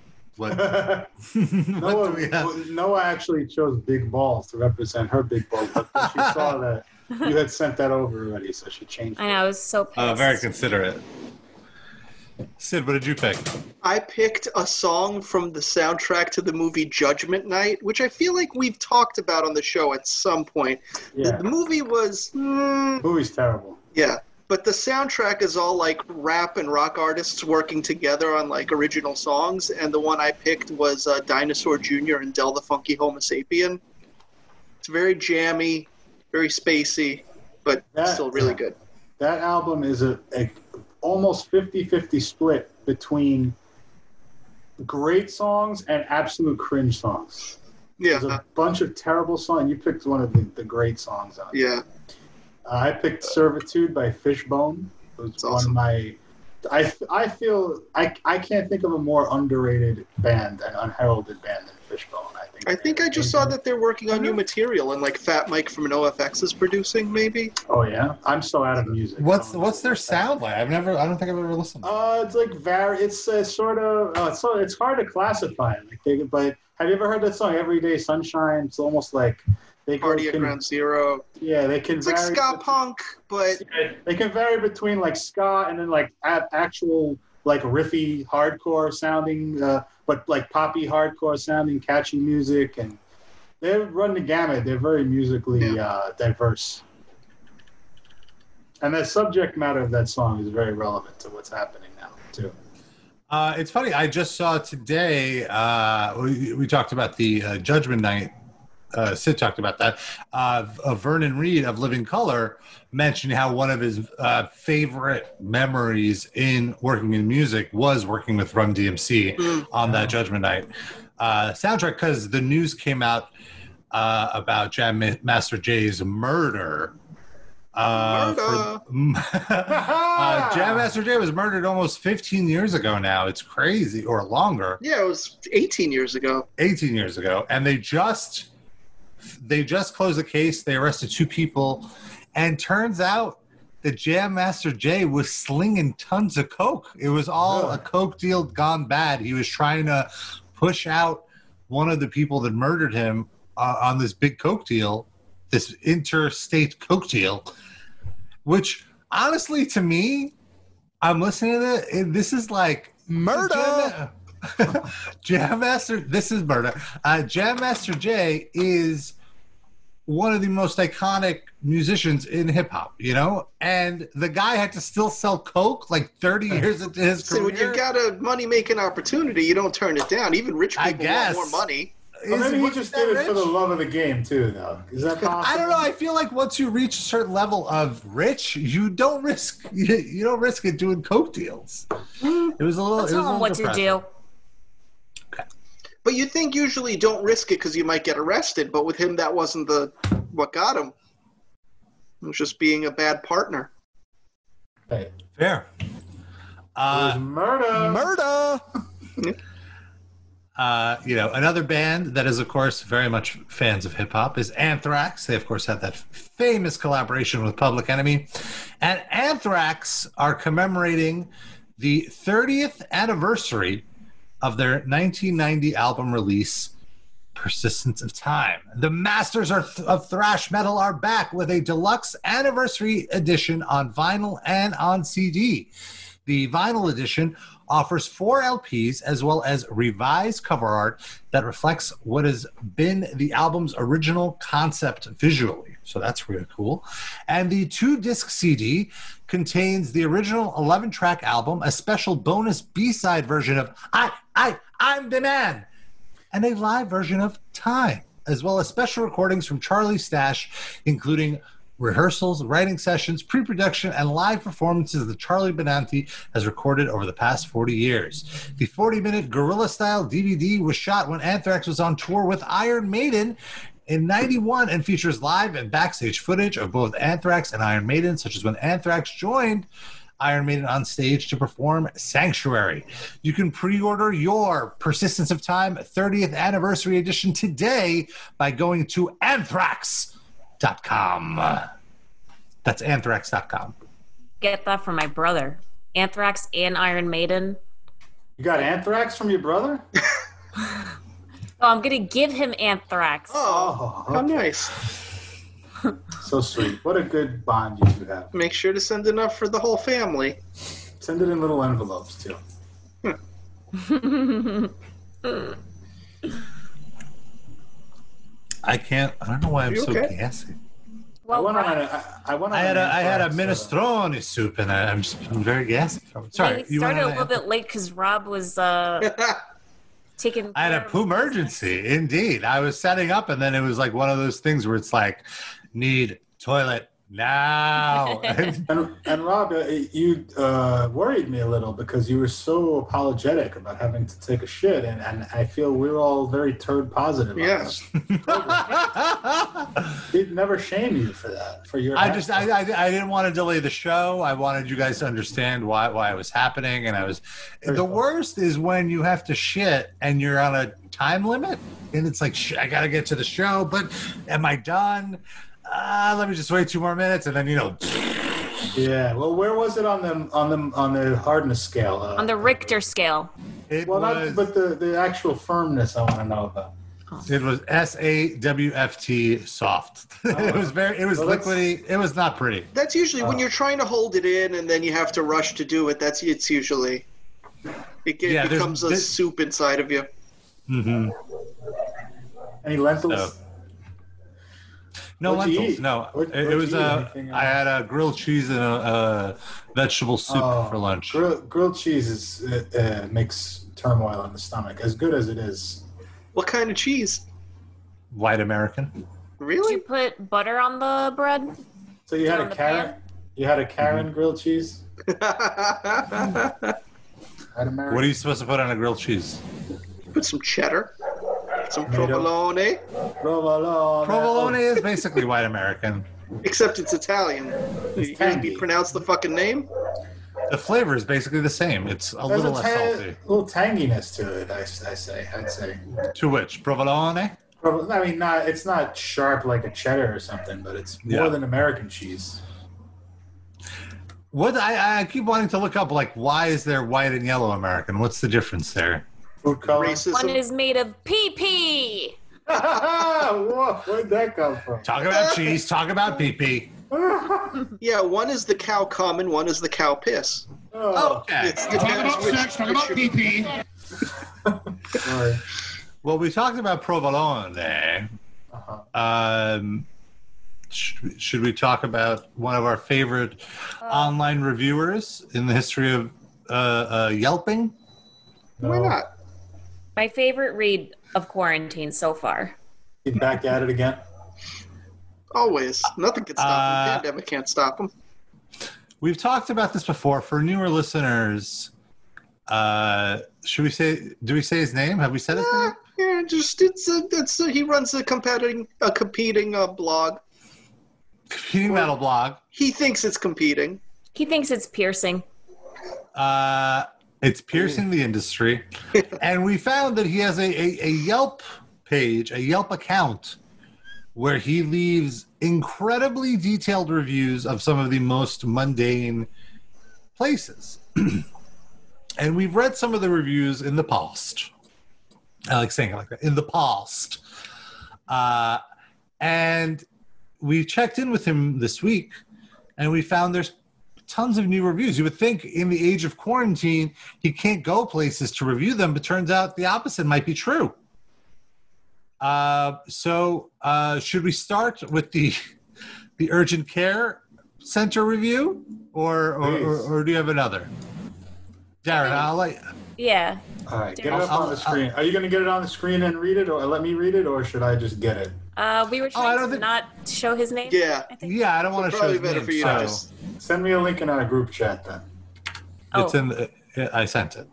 Noah actually chose Big Balls to represent her big balls, but she saw that you had sent that over already, so she changed it. I know, I was so pissed. Very considerate. Sid, what did you pick? I picked a song from the soundtrack to the movie Judgment Night, which I feel like we've talked about on the show at some point. Yeah. The movie was... The movie's terrible. Yeah, but the soundtrack is all like rap and rock artists working together on like original songs, and the one I picked was Dinosaur Jr. and Del the Funky Homo Sapien. It's very jammy, very spacey, but still really good. That album is a almost 50-50 split between great songs and absolute cringe songs. Yeah. There's a bunch of terrible songs. You picked one of the great songs on it. Yeah. I picked Servitude by Fishbone. It was one awesome. Of my... I feel... I can't think of a more underrated band, an unheralded band than Fishbone, I think. I just saw that they're working on new material and, like, Fat Mike from NoFX is producing, maybe? Oh, yeah? I'm so out of music. What's their sound like? I don't think I've ever listened to it. It's, like, it's hard to classify it. Like but have you ever heard that song, Everyday Sunshine? It's almost like... Party at Ground Zero. Yeah, they can. It's vary like ska punk, but they can vary between like ska and then like actual like riffy hardcore sounding, but like poppy hardcore sounding catchy music, and they run the gamut. They're very musically diverse, and the subject matter of that song is very relevant to what's happening now too. It's funny. I just saw today. We talked about the Judgment Night. Sid talked about that. Vernon Reid of Living Color mentioned how one of his favorite memories in working in music was working with Run DMC on that Judgment Night soundtrack because the news came out about Jam Master Jay's murder. Jam Master Jay was murdered almost 15 years ago now. It's crazy, or longer. Yeah, it was 18 years ago. And they just closed the case. They arrested two people, and turns out that Jam Master Jay was slinging tons of coke. It was all a coke deal gone bad. He was trying to push out one of the people that murdered him on this big coke deal, this interstate coke deal. Which, honestly, to me, I'm listening to it. This is like murder. Jam Master Jay is one of the most iconic musicians in hip hop, you know, and the guy had to still sell coke like 30 years into his career. So when you got a money making opportunity, you don't turn it down. Even rich people want more money. Or maybe he just did it for the love of the game too, though. Is that possible? I don't know. I feel like once you reach a certain level of rich, you don't risk it doing coke deals. It was a little. That's not what you do. But you think usually don't risk it because you might get arrested. But with him, that wasn't what got him. It was just being a bad partner. Right. Fair. It was murder. You know, another band that is, of course, very much fans of hip hop is Anthrax. They, of course, had that famous collaboration with Public Enemy. And Anthrax are commemorating the 30th anniversary of their 1990 album release, Persistence of Time. The masters of thrash metal are back with a deluxe anniversary edition on vinyl and on CD. The vinyl edition offers 4 LPs as well as revised cover art that reflects what has been the album's original concept visually. So that's really cool. And the 2-disc CD contains the original 11-track album, a special bonus B-side version of I'm the Man, and a live version of Time, as well as special recordings from Charlie Stash, including rehearsals, writing sessions, pre-production, and live performances that Charlie Benanti has recorded over the past 40 years. The 40-minute guerrilla-style DVD was shot when Anthrax was on tour with Iron Maiden in 91 and features live and backstage footage of both Anthrax and Iron Maiden, such as when Anthrax joined Iron Maiden on stage to perform Sanctuary. You can pre-order your Persistence of Time 30th Anniversary Edition today by going to Anthrax.com. That's Anthrax.com. Get that from my brother. Anthrax and Iron Maiden. You got Anthrax from your brother? Oh, I'm going to give him Anthrax. Oh, how nice. So sweet. What a good bond you two have. Make sure to send enough for the whole family. Send it in little envelopes, too. I can't. I don't know why I'm so gassy. Well, I had a minestrone soup, and I'm very gassy. Sorry, you started a little bit late because Rob was taking. I had a poo emergency. Indeed, I was setting up, and then it was like one of those things where it's like, need toilet now. and Rob, you worried me a little because you were so apologetic about having to take a shit, and I feel we're all very turd positive. Yes. Yeah. We'd never shame you for that. For your I didn't want to delay the show. I wanted you guys to understand why it was happening, and I was. The worst is when you have to shit and you're on a time limit, and it's like I gotta get to the show, but am I done? Let me just wait 2 more minutes, and then Yeah. Well, where was it on the hardness scale? On the Richter scale. But the actual firmness, I want to know about. It was SAWFT soft. It was liquidy. It was not pretty. That's usually when you're trying to hold it in, and then you have to rush to do it. It becomes a soup inside of you. Mm-hmm. Any lentils? No lentils. No, it was I had a grilled cheese and a vegetable soup for lunch. Grilled cheese makes turmoil in the stomach. As good as it is. What kind of cheese? White American. Really? Did you put butter on the bread? So you had a Karen. You had a Karen grilled cheese. White American. What are you supposed to put on a grilled cheese? Put some cheddar. Some provolone. Provolone is basically white American. Except it's Italian. You pronounce the fucking name? The flavor is basically the same. It's a little less salty. A little tanginess to it, I'd say. To which? Provolone? I mean, it's not sharp like a cheddar or something, but it's more than American cheese. What I keep wanting to look up, like, why is there white and yellow American? What's the difference there? Racism. One is made of pee-pee. Whoa, where'd that come from? Talk about cheese, talk about pee-pee. Yeah, one is the cow cum and one is the cow piss. Oh, okay. Talk about sex, talk about pee-pee. Well, we talked about provolone there. should we talk about one of our favorite online reviewers in the history of Yelping? No. Why not? My favorite read of quarantine so far. Get back at it again. Always. Nothing can stop them. The pandemic can't stop them. We've talked about this before. For newer listeners, should we say? Do we say his name? Have we said his name? Yeah, just it's he runs a competing blog. Competing metal blog. He thinks it's competing. He thinks it's piercing. It's piercing the industry, and we found that he has a Yelp page, a Yelp account, where he leaves incredibly detailed reviews of some of the most mundane places. And we've read some of the reviews in the past. I like saying it like that, in the past. And we checked in with him this week, and we found there's tons of new reviews. You would think in the age of quarantine, he can't go places to review them, but turns out the opposite might be true. So should we start with the urgent care center review, or do you have another? Darren, I'll let you. Yeah. All right, get it up on the screen. Are you going to get it on the screen and read it, or let me read it, or should I just get it? We were trying to not show his name. Yeah, I think. Yeah, I don't want to show his name. For you so. Send me a link in our group chat then. Oh. It's in. I sent it.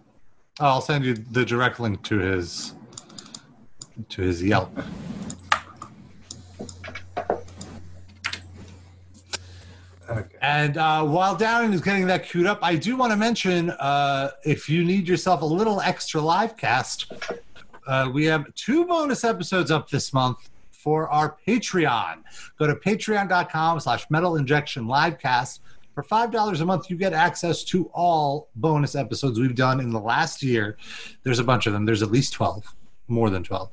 I'll send you the direct link to his. To his Yelp. Okay. And while Darren is getting that queued up, I do want to mention, if you need yourself a little extra live cast, we have 2 bonus episodes up this month for our Patreon. Go to patreon.com/Metal Injection Livecast. For $5 a month, you get access to all bonus episodes we've done in the last year. There's a bunch of them. There's at least 12. More than 12.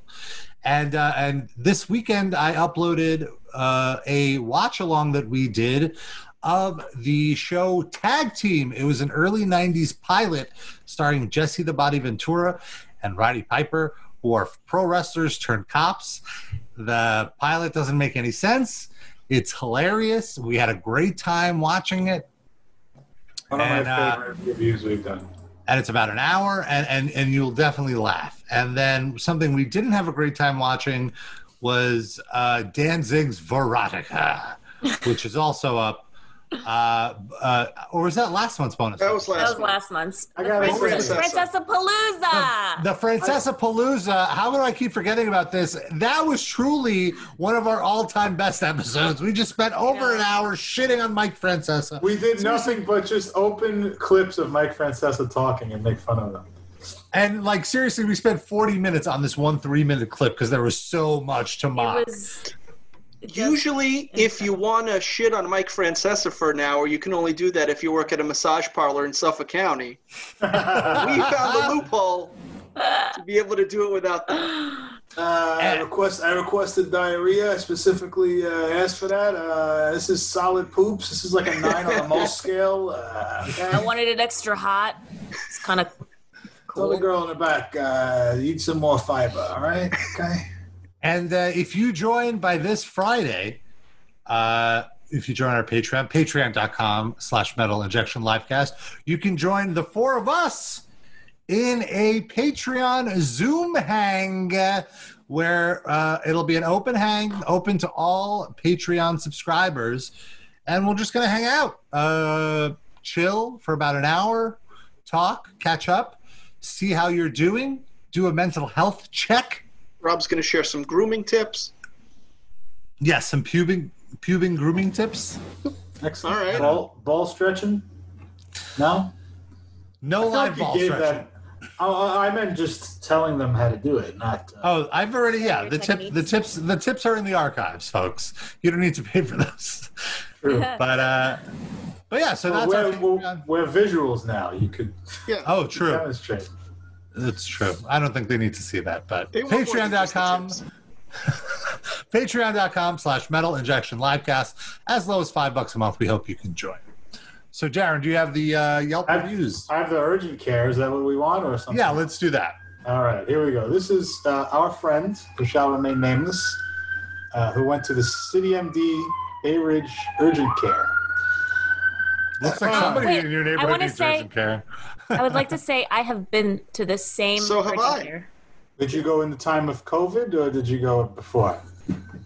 And this weekend, I uploaded a watch-along that we did of the show Tag Team. It was an early 90s pilot starring Jesse the Body Ventura and Roddy Piper, who are pro wrestlers turned cops. The pilot doesn't make any sense. It's hilarious. We had a great time watching it. One of my favorite reviews we've done. And it's about an hour, and you'll definitely laugh. And then something we didn't have a great time watching was Danzig's Verotica, which is also up. Or was that last month's bonus? That was last month's. Princessa Palooza. The Princessa Palooza. How do I keep forgetting about this? That was truly one of our all-time best episodes. We just spent over an hour shitting on Mike Francesa. We did nothing but just open clips of Mike Francesa talking and make fun of them. And, like, seriously, we spent 40 minutes on this 1 3-minute clip because there was so much to mock. Usually, if you want to shit on Mike Francesa for an hour, you can only do that if you work at a massage parlor in Suffolk County. We found a loophole to be able to do it without that. I requested diarrhea. I specifically asked for that. This is solid poops. This is like a 9 on the most scale. Okay. I wanted it extra hot. It's kind of cool. Tell the girl in the back, eat some more fiber, all right? Okay. And if you join by this Friday, if you join our Patreon, patreon.com/Metal Injection Livecast, you can join the 4 of us in a Patreon Zoom hang where it'll be an open hang, open to all Patreon subscribers. And we're just going to hang out, chill for about an hour, talk, catch up, see how you're doing, do a mental health check. Rob's going to share some grooming tips. Yes, yeah, some pubing grooming tips. Excellent. All right. Ball stretching? No? No live ball stretching. I meant just telling them how to do it, not... I've already, yeah. The tips are in the archives, folks. You don't need to pay for those. True. But yeah, so that's... We're visuals now. You could... Yeah. Oh, true. Demonstrate. That's true. I don't think they need to see that, but patreon.com patreon.com/Metal Injection Livecast, as low as $5 a month. We hope you can join. So Darren, do you have the Yelp reviews? I have the urgent care. Is that what we want or something? Yeah, let's do that. All right, here we go. This is our friend, who shall remain nameless, who went to the CityMD urgent care. Looks like somebody in your neighborhood needs urgent care. I would like to say I have been to the same urgent care. Did you go in the time of COVID, or did you go before?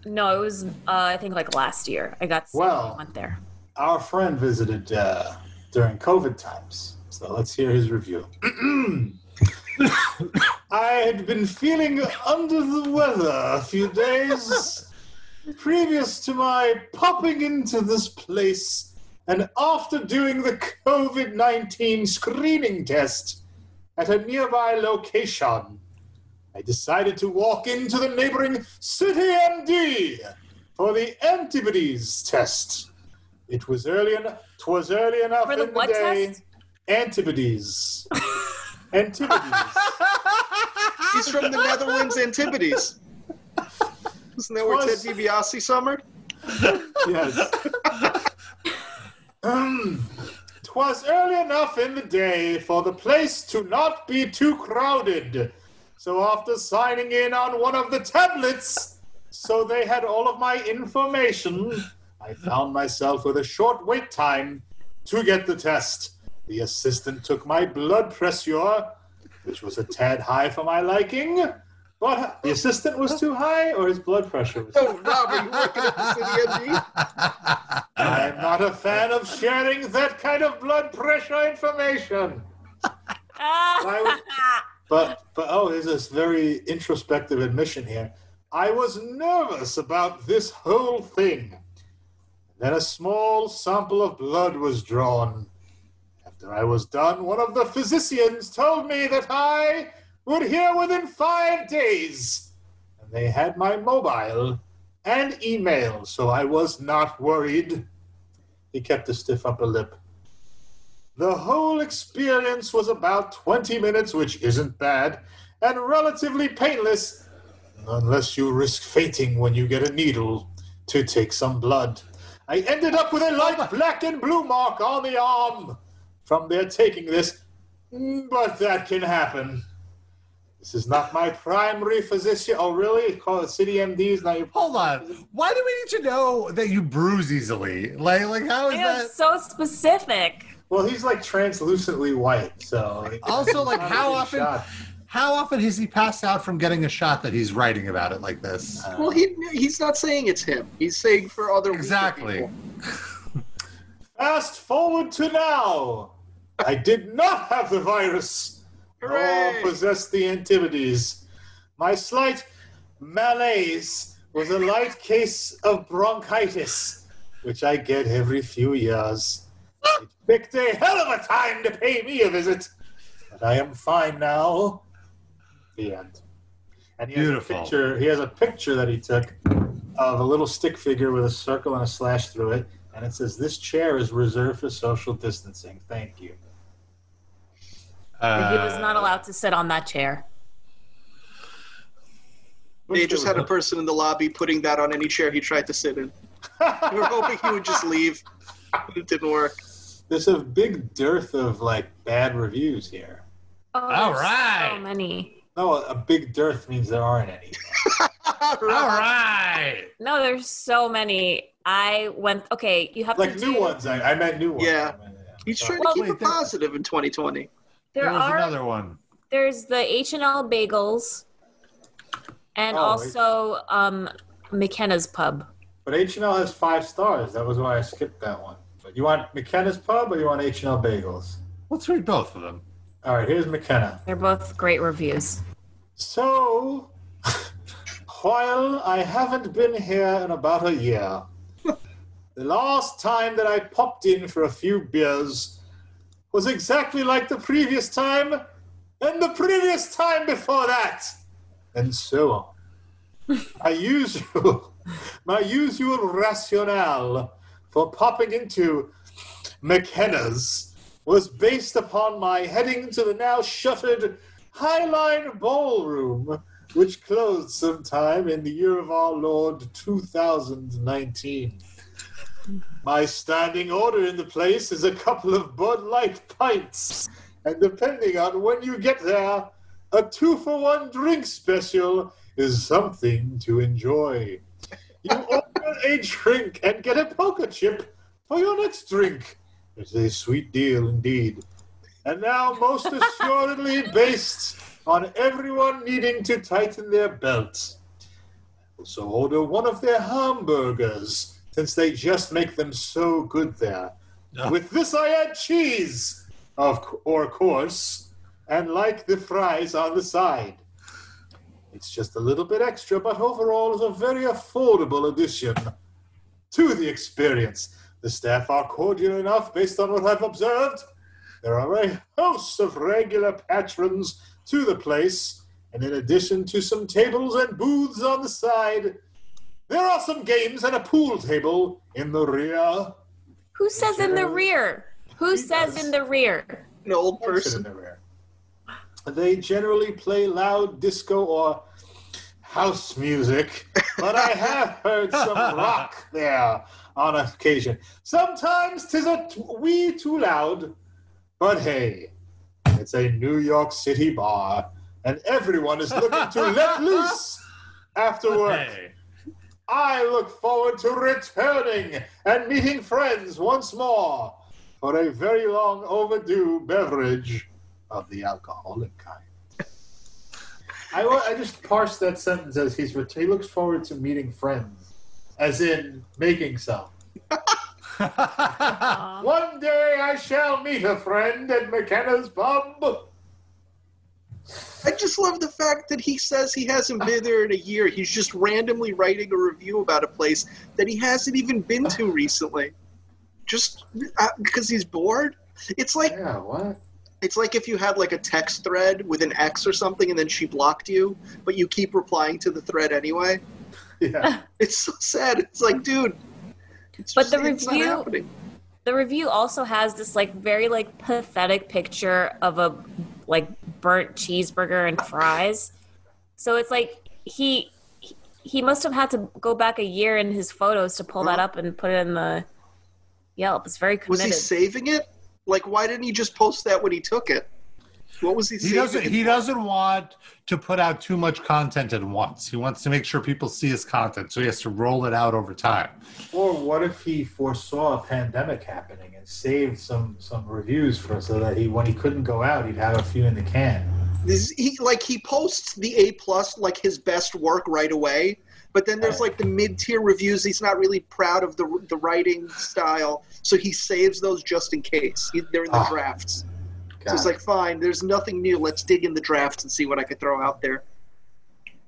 No, it was, I think, like last year. I got sick and went there. Our friend visited during COVID times, so let's hear his review. I had been feeling under the weather a few days previous to my popping into this place, and after doing the COVID-19 screening test at a nearby location, I decided to walk into the neighboring CityMD for the antibodies test. It was early enough in the day. Test? Antibodies. Antipodes. He's from the Netherlands Antipodes. Isn't that where Ted DiBiase summered? Yes. 'Twas early enough in the day for the place to not be too crowded. So after signing in on one of the tablets, so they had all of my information, I found myself with a short wait time to get the test. The assistant took my blood pressure, which was a tad high for my liking, but the assistant was too high, or his blood pressure was too high. Oh, Rob, are you working at the CityMD? I'm not a fan of sharing that kind of blood pressure information. But there's this very introspective admission here. I was nervous about this whole thing. Then a small sample of blood was drawn. After I was done, one of the physicians told me that I would hear within 5 days. And they had my mobile and email, so I was not worried. He kept a stiff upper lip. The whole experience was about 20 minutes, which isn't bad, and relatively painless, unless you risk fainting when you get a needle to take some blood. I ended up with a light black and blue mark on the arm from their taking this, but that can happen. This is not my primary physician. Oh, really? Call it CityMDs. Now hold on. Why do we need to know that you bruise easily? Like how is that? It's so specific. Well, he's like translucently white. So also, like how often has he passed out from getting a shot that he's writing about it like this? Well, he's not saying it's him. He's saying for other people. Fast forward to now. I did not have the virus, nor possess the antipodes. My slight malaise was a light case of bronchitis, which I get every few years. It picked a hell of a time to pay me a visit, but I am fine now. The end. And he has a picture. He has a picture that he took of a little stick figure with a circle and a slash through it. And it says, "This chair is reserved for social distancing. Thank you." He was not allowed to sit on that chair. They just had a person in the lobby putting that on any chair he tried to sit in. We were hoping he would just leave, but it didn't work. There's a big dearth of like bad reviews here. Oh, all right. So many. No, a big dearth means there aren't any. All right. No, there's so many. You have like to new ones. I meant new ones. Yeah. He's trying to keep it positive in 2020. There was another one. There's the H&L Bagels and also McKenna's Pub. But H&L has 5 stars. That was why I skipped that one. But you want McKenna's Pub or you want H&L Bagels? Let's read both of them. All right, here's McKenna. They're both great reviews. So, while I haven't been here in about a year, the last time that I popped in for a few beers was exactly like the previous time and the previous time before that, and so on. My usual rationale for popping into McKenna's was based upon my heading to the now shuttered Highline Ballroom, which closed sometime in the year of our Lord 2019. My standing order in the place is a couple of Bud Light pints, and depending on when you get there, a 2-for-1 drink special is something to enjoy. You order Order a drink and get a poker chip for your next drink. It's a sweet deal indeed. And now, most assuredly based on everyone needing to tighten their belts. Also order one of their hamburgers, since they just make them so good there. No. With this I add cheese, of course, and like the fries on the side. It's just a little bit extra, but overall is a very affordable addition to the experience. The staff are cordial enough based on what I've observed. There are a host of regular patrons to the place, and in addition to some tables and booths on the side, there are some games and a pool table in the rear. Who says in the rear? Who says in the rear? An old person. In the rear. They generally play loud disco or house music, but I have heard some rock there on occasion. Sometimes 'tis a wee too loud, but hey, it's a New York City bar, and everyone is looking to let loose after work. Hey. I look forward to returning and meeting friends once more for a very long overdue beverage of the alcoholic kind. I just parsed that sentence as he looks forward to meeting friends, as in making some. One day I shall meet a friend at McKenna's Pub. I just love the fact that he says he hasn't been there in a year. He's just randomly writing a review about a place that he hasn't even been to recently. Just because he's bored? It's like... Yeah, what? It's like if you had like a text thread with an ex or something and then she blocked you, but you keep replying to the thread anyway. Yeah. It's so sad. It's like, dude, it's but just, it's not happening. The review also has this like very like pathetic picture of a like burnt cheeseburger and fries. So it's like he must have had to go back a year in his photos to pull that up and put it in the Yelp. It's very committed. Was he saving it? Like, why didn't he just post that when he took it? What was he saying? He doesn't want to put out too much content at once. He wants to make sure people see his content, so he has to roll it out over time. Or what if he foresaw a pandemic happening and saved some reviews for so that he, when he couldn't go out, he'd have a few in the can. He posts the A+, like his best work right away. But then there's like the mid-tier reviews. He's not really proud of the writing style, so he saves those just in case. They're in the drafts. So it's like, fine, there's nothing new. Let's dig in the drafts and see what I could throw out there.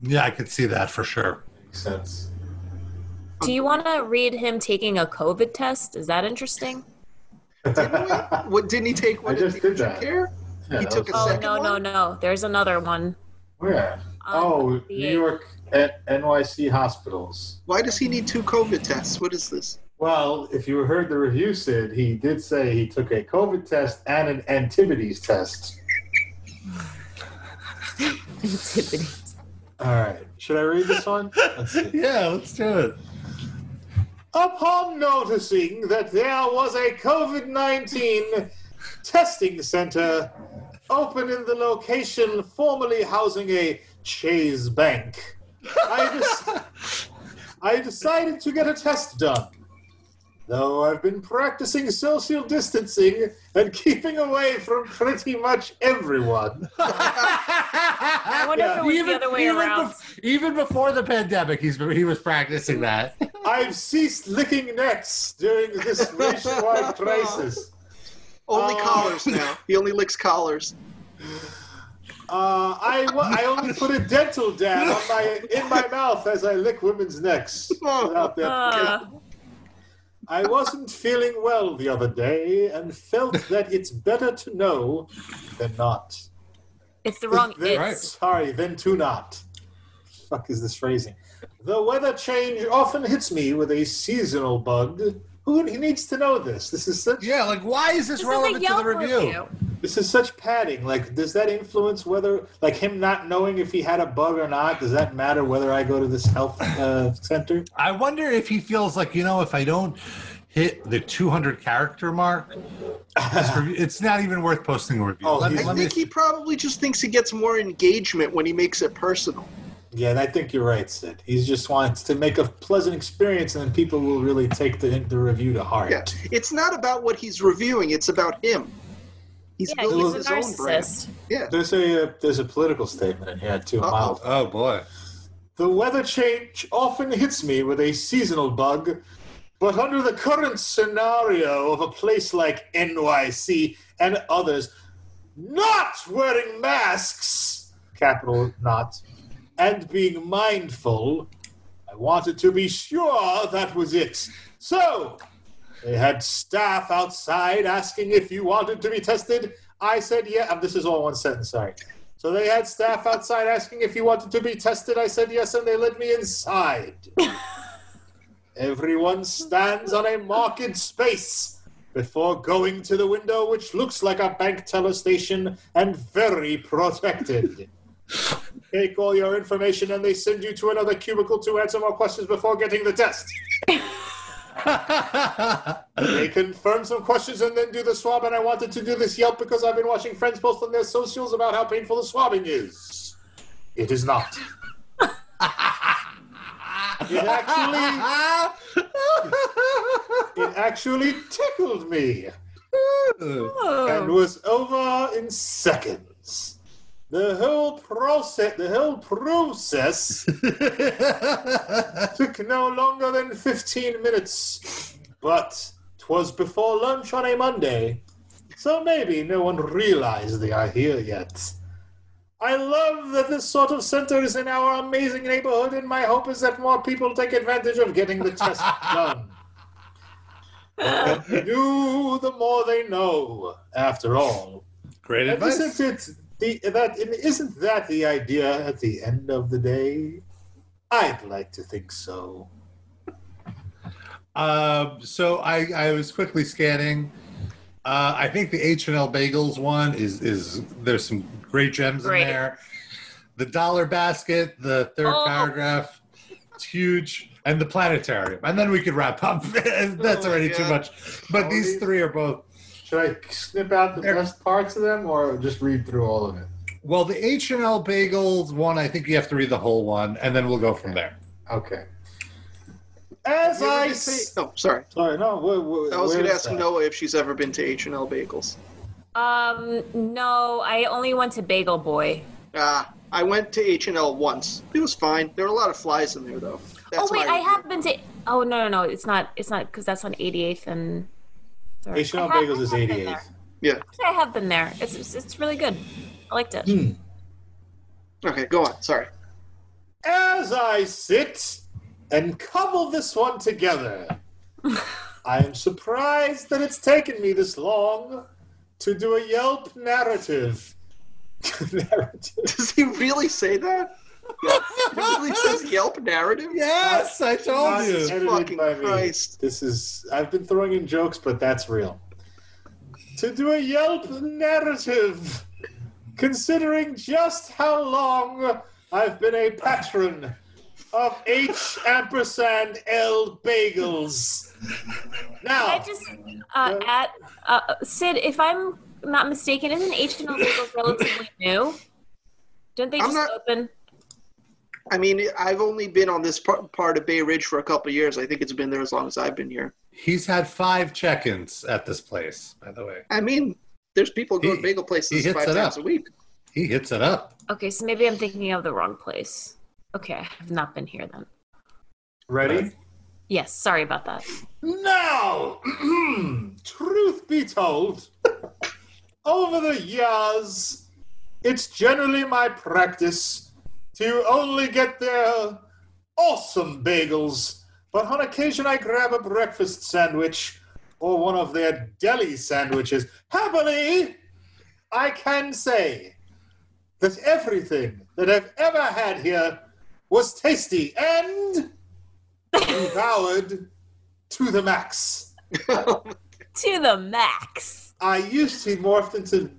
Yeah, I could see that for sure. Makes sense. Do you want to read him taking a COVID test? Is that interesting? Didn't he take one? I just did that. Yeah, he took a second one? No. There's another one. Where? New York... At NYC hospitals. Why does he need 2 COVID tests? What is this? Well, if you heard the review, Sid, he did say he took a COVID test and an Antipodes test. Antipodes. All right. Should I read this one? Yeah, let's do it. Upon noticing that there was a COVID-19 testing center open in the location formerly housing a Chase Bank, I decided to get a test done. Though I've been practicing social distancing and keeping away from pretty much everyone. I wonder if it was the other way around. Even before the pandemic, he was practicing that. I've ceased licking necks during this nationwide crisis. Only collars now. He only licks collars. I only put a dental dam in my mouth as I lick women's necks. I wasn't feeling well the other day and felt that it's better to know than not. It's the wrong than to not. Fuck is this phrasing? The weather change often hits me with a seasonal bug. Who needs to know this? This is such... Yeah, like, why is this relevant to the review? This is such padding. Like, does that influence whether... Like, him not knowing if he had a bug or not, does that matter whether I go to this health center? I wonder if he feels like, if I don't hit the 200-character mark, it's not even worth posting a review. I think he probably just thinks he gets more engagement when he makes it personal. Yeah, and I think you're right, Sid. He just wants to make a pleasant experience, and then people will really take the review to heart. Yeah. It's not about what he's reviewing. It's about him. He's building his own brand. Yeah. There's a political statement in here, too. Mild. Oh, boy. The weather change often hits me with a seasonal bug, but under the current scenario of a place like NYC and others not wearing masks, capital not, and being mindful, I wanted to be sure that was it. So they had staff outside asking if you wanted to be tested. I said, yeah. This is all one sentence, sorry. So they had staff outside asking if you wanted to be tested. I said yes, and they let me inside. Everyone stands on a marked space before going to the window, which looks like a bank teller station and very protected. Take all your information, and they send you to another cubicle to answer more questions before getting the test. They confirm some questions and then do the swab, and I wanted to do this Yelp because I've been watching friends post on their socials about how painful the swabbing is. It is not. It actually tickled me and was over in seconds. The whole process took no longer than 15 minutes, but 'twas before lunch on a Monday, so maybe no one realized they are here yet. I love that this sort of center is in our amazing neighborhood, and my hope is that more people take advantage of getting the test done. The more they know, after all. Great advice. Isn't that the idea at the end of the day? I'd like to think so. So I was quickly scanning. I think the H&L Bagels one is there's some great gems in there. The Dollar Basket, the third paragraph, it's huge. And the Planetarium. And then we could wrap up. That's already too much. But these three are both. Should I snip out the best parts of them or just read through all of it? Well, the H&L Bagels one, I think you have to read the whole one, and then we'll go from there. Okay. As I say... Oh, sorry. Sorry, no. I was going to ask Noah if she's ever been to H&L Bagels. No, I only went to Bagel Boy. I went to H&L once. It was fine. There were a lot of flies in there, though. That's I have been to... Oh, no. It's not, because that's on 88th and... H&L Bagels is 88. Yeah. Actually, I have been there. It's really good. I liked it. Mm. Okay, go on. Sorry. As I sit and cobble this one together, I am surprised that it's taken me this long to do a Yelp narrative. Does he really say that? Yeah. He really says Yelp narrative? Yes, I told you. Fucking Christ. This is, I've been throwing in jokes, but that's real. To do a Yelp narrative, considering just how long I've been a patron of H&L Bagels. Now, can I just Sid, if I'm not mistaken, isn't H&L Bagels relatively new? Don't they just open? I mean, I've only been on this part of Bay Ridge for a couple of years. I think it's been there as long as I've been here. He's had 5 check-ins at this place, by the way. I mean, there's people going to bagel places 5 times a week. He hits it up. Okay, so maybe I'm thinking of the wrong place. Okay, I have not been here then. Ready? Yes, sorry about that. Now, truth be told, over the years, it's generally my practice to only get their awesome bagels, but on occasion I grab a breakfast sandwich or one of their deli sandwiches. Happily, I can say that everything that I've ever had here was tasty and devoured to the max. To the max. He morphed into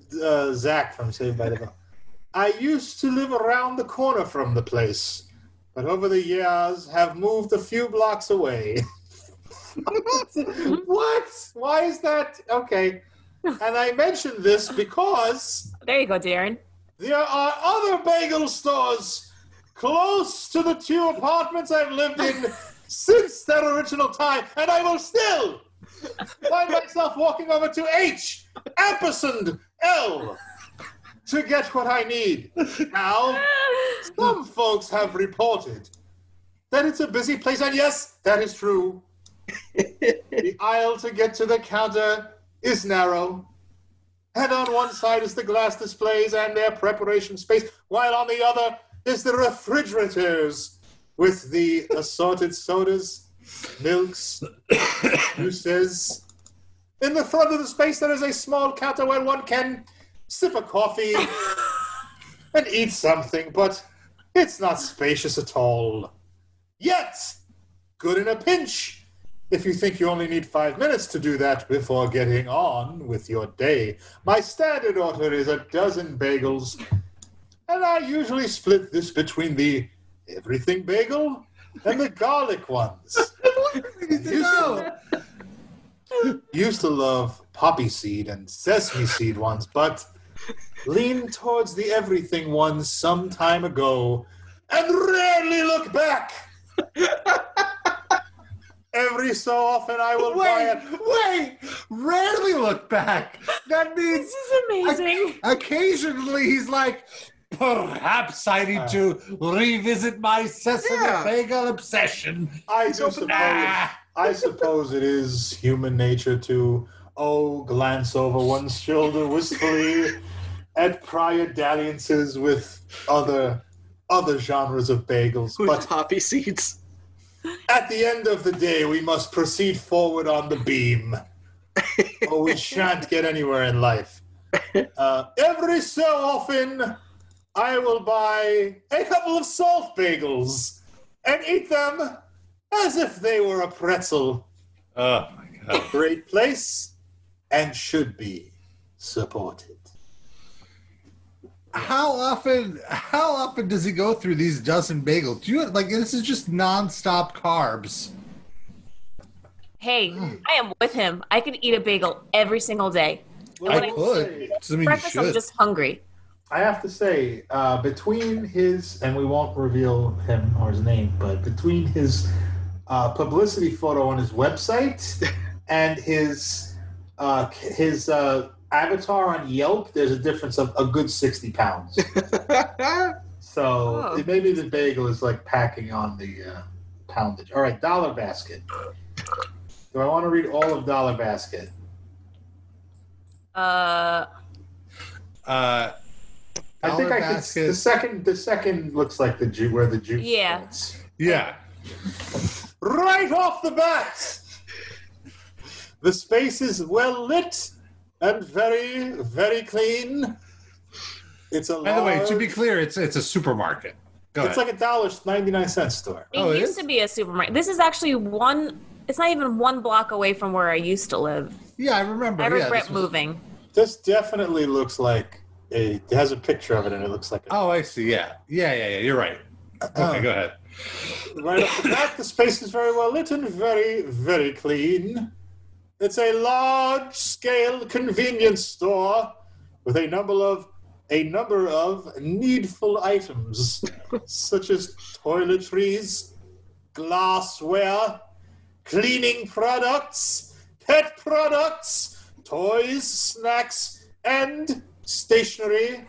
Zach from Saved by the Bell. I used to live around the corner from the place, but over the years have moved a few blocks away. What? Why is that? Okay. And I mentioned this because... There you go, Darren. There are other bagel stores close to the 2 apartments I've lived in since that original time, and I will still find myself walking over to H&L to get what I need. Now, some folks have reported that it's a busy place, and yes, that is true. The aisle to get to the counter is narrow, and on one side is the glass displays and their preparation space, while on the other is the refrigerators with the assorted sodas, milks, juices. In the front of the space, there is a small counter where one can sip a coffee and eat something, but it's not spacious at all. Yet, good in a pinch, if you think you only need 5 minutes to do that before getting on with your day. My standard order is a dozen bagels, and I usually split this between the everything bagel and the garlic ones. Used to love poppy seed and sesame seed ones, but leaned towards the everything ones some time ago and rarely look back. Every so often I will buy it. Rarely look back. That means... This is amazing. Occasionally he's like... Perhaps I need to revisit my sesame bagel obsession. I suppose it is human nature to, glance over one's shoulder wistfully at prior dalliances with other genres of bagels. With but poppy seeds. At the end of the day, we must proceed forward on the beam, or we shan't get anywhere in life. Every so often... I will buy a couple of salt bagels and eat them as if they were a pretzel. Oh, my God. A great place and should be supported. How often does he go through these dozen bagels? Do you, this is just nonstop carbs. Hey, I am with him. I could eat a bagel every single day. Well, I could. Breakfast, I'm just hungry. I have to say, between his, and we won't reveal him or his name, but between his publicity photo on his website and his avatar on Yelp, there's a difference of a good 60 pounds. So maybe the bagel is packing on the poundage. All right, Dollar Basket. Do I want to read all of Dollar Basket? I think the second looks like the juice where the juice starts. Yeah. Right off the bat, the space is well lit and very, very clean. It's a. By the way, to be clear, it's a supermarket. Go ahead. Like $1.99 store. It used to be a supermarket. This is actually one. It's not even one block away from where I used to live. Yeah, I remember. I regret moving. This definitely looks like. It has a picture of it, and it looks like it. Oh, I see, yeah, you're right. Okay, go ahead. Right off the bat, the space is very well lit and very, very clean. It's a large-scale convenience store with a number of needful items, such as toiletries, glassware, cleaning products, pet products, toys, snacks, and... stationery,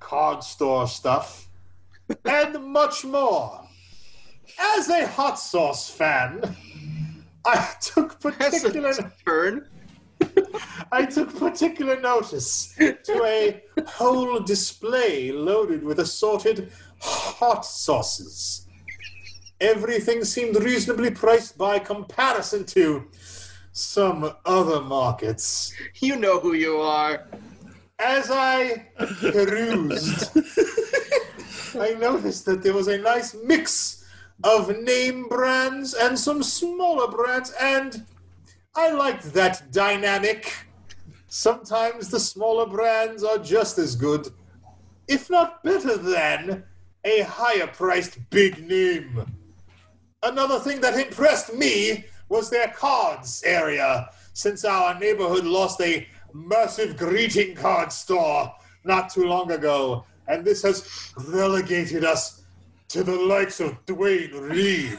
card store stuff, and much more. As a hot sauce fan, I took particular notice to a whole display loaded with assorted hot sauces. Everything seemed reasonably priced by comparison to some other markets. You know who you are. As I perused, I noticed that there was a nice mix of name brands and some smaller brands, and I liked that dynamic. Sometimes the smaller brands are just as good, if not better than, a higher-priced big name. Another thing that impressed me was their cards area, since our neighborhood lost a massive greeting card store not too long ago, and this has relegated us to the likes of Dwayne Reed,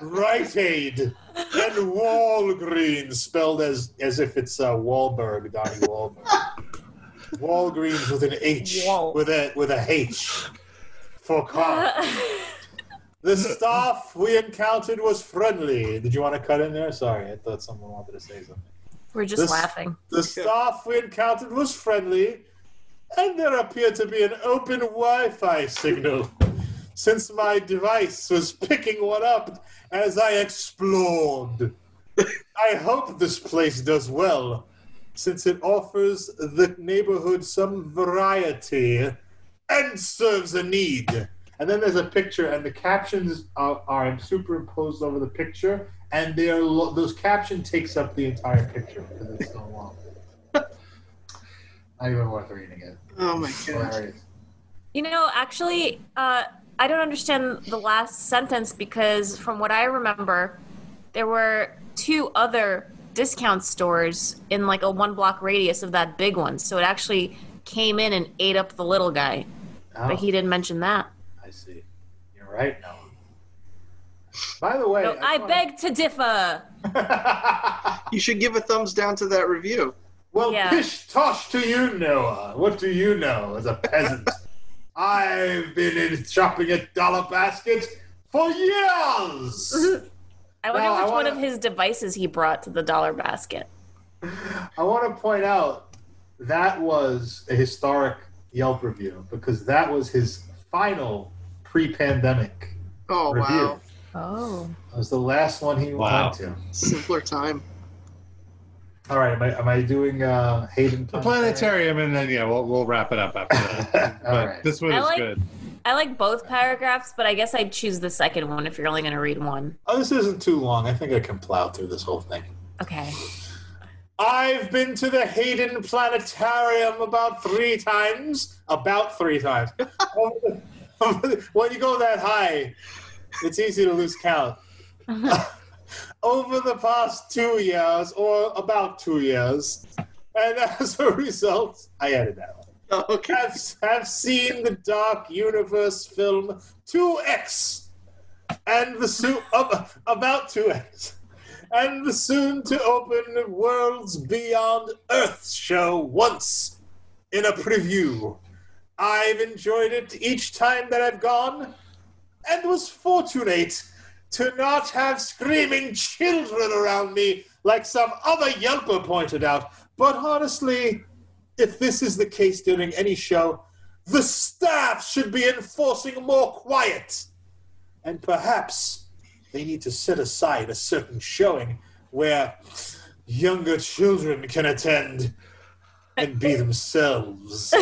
Rite Aid, and Walgreens, spelled as if it's Wahlberg, Donnie Wahlberg. Walgreens with an H, with a H for car. The staff we encountered was friendly. Did you want to cut in there? Sorry, I thought someone wanted to say something. We're just laughing. The staff we encountered was friendly, and there appeared to be an open Wi-Fi signal, since my device was picking one up as I explored. I hope this place does well, since it offers the neighborhood some variety and serves a need. And then there's a picture, and the captions are superimposed over the picture, and those caption takes up the entire picture because it's so long. Not even worth reading it. Oh my god! You know, actually, I don't understand the last sentence because, from what I remember, there were two other discount stores in like a 1-block radius of that big one. So it actually came in and ate up the little guy, but he didn't mention that. I see. You're right, Noah. By the way, no, I beg to differ. You should give a thumbs down to that review. Well, pish tosh to you, Noah. What do you know as a peasant? I've been in shopping at Dollar Basket for years. I wonder which one of his devices he brought to the Dollar Basket. I want to point out that was a historic Yelp review because that was his final pre-pandemic review. Wow. Oh. That was the last one he went to. Simpler time. All right, am I doing Hayden Planetarium? And then, yeah, we'll wrap it up after that. But right. This one is good. I like both paragraphs, but I guess I'd choose the second one if you're only going to read one. Oh, this isn't too long. I think I can plow through this whole thing. Okay. I've been to the Hayden Planetarium about three times. When you go that high, it's easy to lose count. Over the past 2 years, or about 2 years, and as a result, I added that one. Okay. I've seen the Dark Universe film 2X, and the about 2X, and the soon-to-open Worlds Beyond Earth show once in a preview. I've enjoyed it each time that I've gone, and was fortunate to not have screaming children around me like some other Yelper pointed out. But honestly, if this is the case during any show, the staff should be enforcing more quiet. And perhaps they need to set aside a certain showing where younger children can attend and be themselves.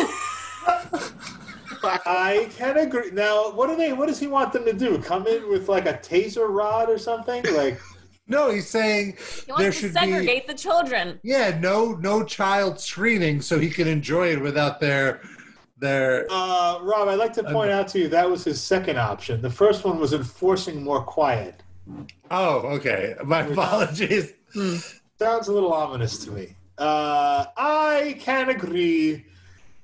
I can agree. Now, what does he want them to do? Come in with like a taser rod or something? Like, no, he's saying he wants to segregate the children. Yeah, no child screening, so he can enjoy it without their. Rob, I'd like to point out to you that was his second option. The first one was enforcing more quiet. Oh, okay. My apologies. Sounds a little ominous to me. I can agree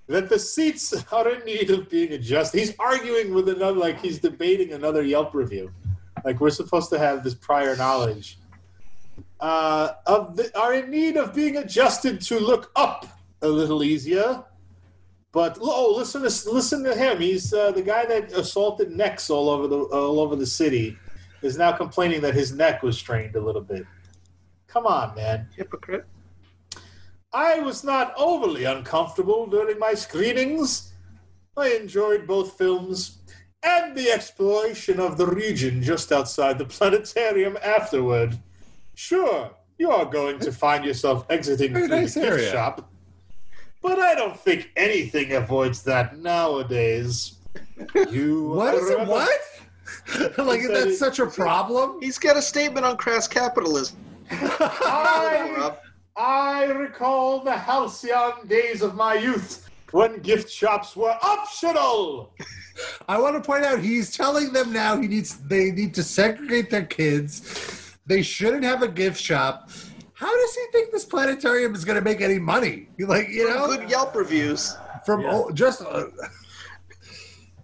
that the seats are in need of being adjusted. He's arguing with another, like he's debating another Yelp review. Like we're supposed to have this prior knowledge. Are in need of being adjusted to look up a little easier. But listen to him. He's the guy that assaulted necks all over the city is now complaining that his neck was strained a little bit. Come on, man. Hypocrite. I was not overly uncomfortable during my screenings. I enjoyed both films and the exploration of the region just outside the planetarium afterward. Sure, you are going to find yourself exiting through the gift shop, but I don't think anything avoids that nowadays. You what? Is it what? Like, is that such a problem? He's got a statement on crass capitalism. I recall the halcyon days of my youth when gift shops were optional. I want to point out he's telling them now they need to segregate their kids. They shouldn't have a gift shop. How does he think this planetarium is going to make any money? Like, you know, good Yelp reviews from just.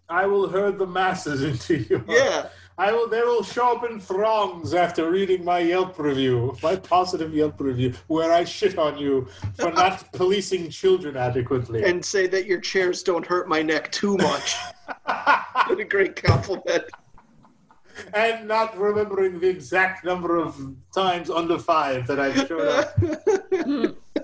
I will herd the masses into you. Yeah. They will show up in throngs after reading my Yelp review, my positive Yelp review, where I shit on you for not policing children adequately. And say that your chairs don't hurt my neck too much. What a great compliment. And not remembering the exact number of times under 5 that I've shown up.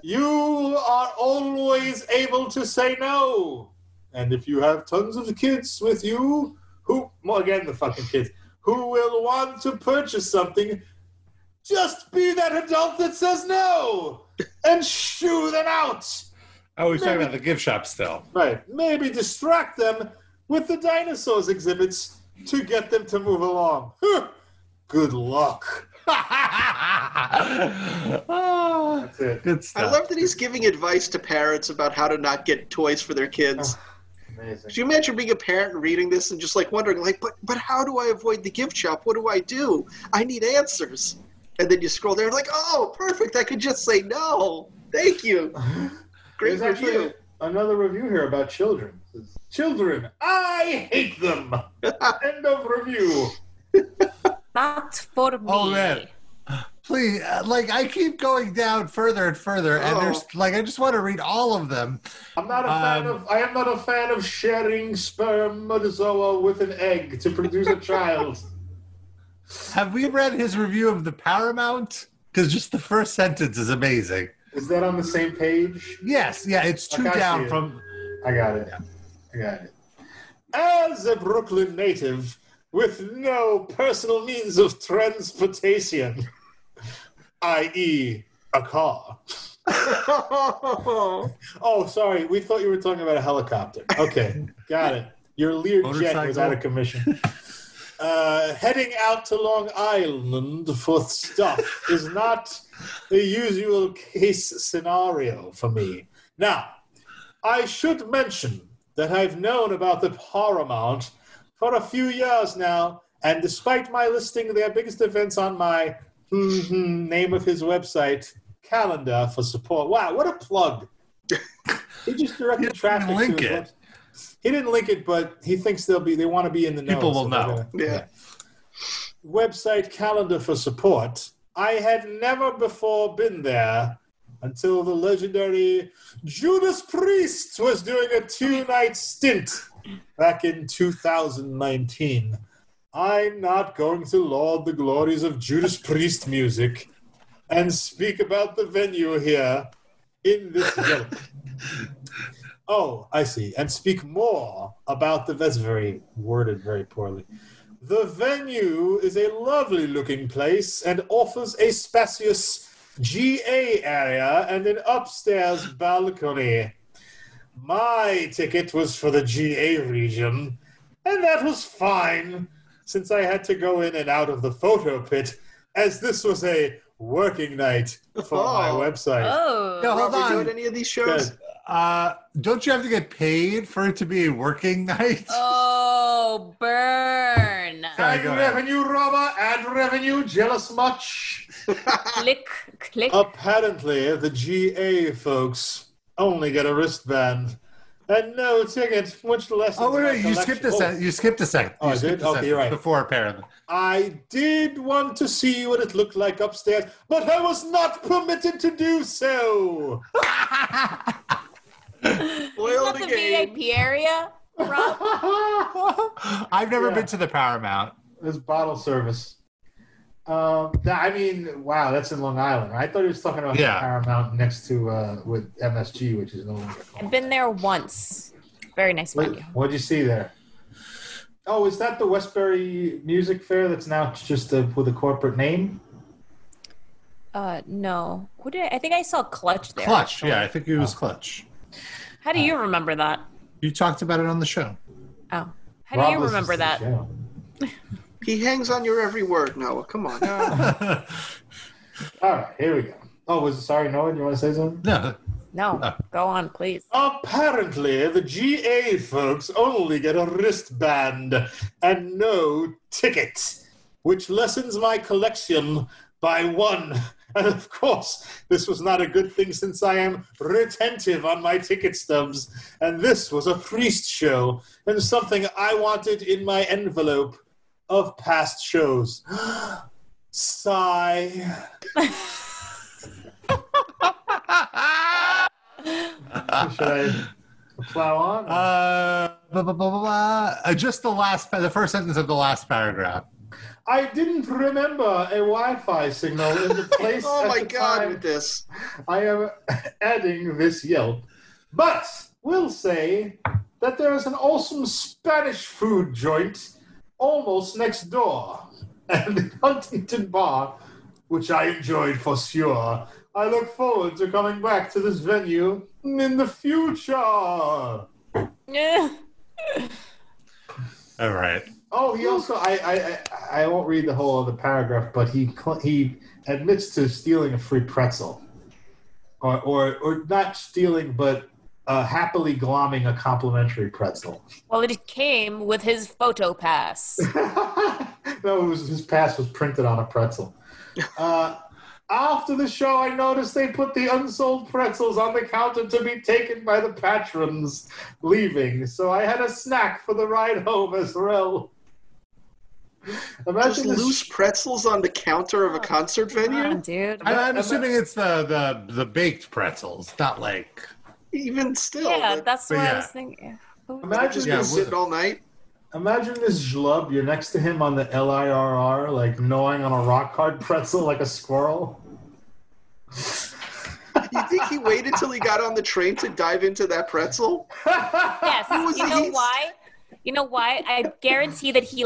You are always able to say no. And if you have tons of kids with you, who will want to purchase something, just be that adult that says no and shoo them out. Oh, we're talking about the gift shop still. Right. Maybe distract them with the dinosaurs exhibits to get them to move along. Good luck. That's it. Good stuff. I love that he's giving advice to parents about how to not get toys for their kids. Amazing. Could you imagine being a parent and reading this and just wondering, but how do I avoid the gift shop? What do I do? I need answers. And then you scroll there and oh, perfect. I could just say no. Thank you. Great review. Another review here about children. Children, I hate them. End of review. Not for me. Oh, man. Please, I keep going down further and further, and there's I just want to read all of them. I'm not a fan of. I am not a fan of sharing spermatozoa with an egg to produce a child. Have we read his review of the Paramount? Because just the first sentence is amazing. Is that on the same page? Yes. Yeah, it's two down from. I got it. Yeah. I got it. As a Brooklyn native with no personal means of transportation. I.e., a car. Oh, sorry. We thought you were talking about a helicopter. Okay, got it. Your Learjet was out of commission. Heading out to Long Island for stuff is not the usual case scenario for me. Now, I should mention that I've known about the Paramount for a few years now, and despite my listing their biggest events on my name of his website, Calendar for Support. Wow, what a plug. He just directed traffic to link it. He didn't link it, but he thinks they want to be in the know. People will know. Yeah. Website Calendar for Support. I had never before been there until the legendary Judas Priest was doing a 2-night stint back in 2019. I'm not going to laud the glories of Judas Priest music and speak about the venue here in this Yelp. Oh, I see. And speak more about that's very worded very poorly. The venue is a lovely looking place and offers a spacious GA area and an upstairs balcony. My ticket was for the GA region, and that was fine, since I had to go in and out of the photo pit, as this was a working night for my website. Oh, no, hold on. Are we doing any of these shows? Don't you have to get paid for it to be a working night? Oh, burn. Ad revenue, robber. Ad revenue. Jealous much? Click, click. Apparently, the GA folks only get a wristband. And no tickets, much less. Oh, wait, you skipped a second. You skipped a second. Oh, I did? Okay, right. Before, apparently. I did want to see what it looked like upstairs, but I was not permitted to do so. Is that the VIP area, Rob? I've never been to the Paramount. There's bottle service. Wow, that's in Long Island. Right? I thought he was talking about Paramount next to with MSG, which is no longer called. I've been there once. Very nice venue. What did you see there? Oh, is that the Westbury Music Fair that's now just with a corporate name? No. I think I saw Clutch there. Clutch, actually. Yeah, I think it was Clutch. How do you remember that? You talked about it on the show. Oh. How do you remember that? He hangs on your every word, Noah. Come on. All right, here we go. Oh, sorry, Noah, do you want to say something? No. Go on, please. Apparently, the GA folks only get a wristband and no tickets, which lessens my collection by one And of course, this was not a good thing since I am retentive on my ticket stubs, and this was a priest show, and something I wanted in my envelope of past shows. Sigh. Should I plow on? Blah, blah, blah, blah, blah. Just the first sentence of the last paragraph. I didn't remember a Wi-Fi signal in the place. Oh my God! With this, I am adding this Yelp, but will say that there is an awesome Spanish food joint almost next door, and a Huntington bar, which I enjoyed for sure. I look forward to coming back to this venue in the future. Yeah. All right. Oh, he also, I won't read the whole other paragraph, but he admits to stealing a free pretzel. Or not stealing, but happily glomming a complimentary pretzel. Well, it came with his photo pass. No, his pass was printed on a pretzel. After the show, I noticed they put the unsold pretzels on the counter to be taken by the patrons leaving, so I had a snack for the ride home as well. Imagine just loose pretzels on the counter of a concert venue, dude. I'm assuming it's the baked pretzels, not like even still. Yeah, that's what I was thinking. Imagine just sitting all night. Imagine this schlub. You're next to him on the LIRR, like gnawing on a rock hard pretzel like a squirrel. You think he waited till he got on the train to dive into that pretzel? Yes. You know why? You know why? I guarantee that he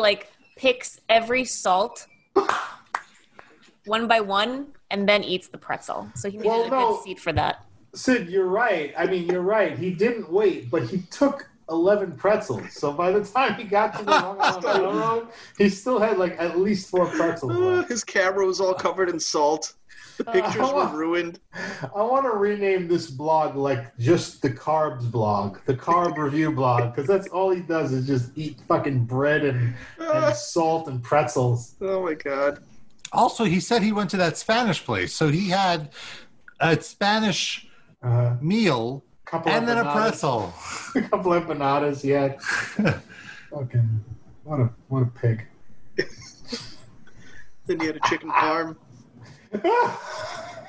picks every salt one by one and then eats the pretzel. So he needed a good seat for that. Sid, you're right. I mean, you're right. He didn't wait, but he took 11 pretzels. So by the time he got to the Long Island Railroad, he still had at least 4 pretzels left. His camera was all covered in salt. The pictures were ruined. I want to rename this blog just the Carbs blog, the Carb Review blog, because that's all he does is just eat fucking bread and salt and pretzels. Oh my God. Also, he said he went to that Spanish place, so he had a Spanish meal and then a pretzel. A couple empanadas, yeah. Fucking what a pig. Then he had a chicken parm.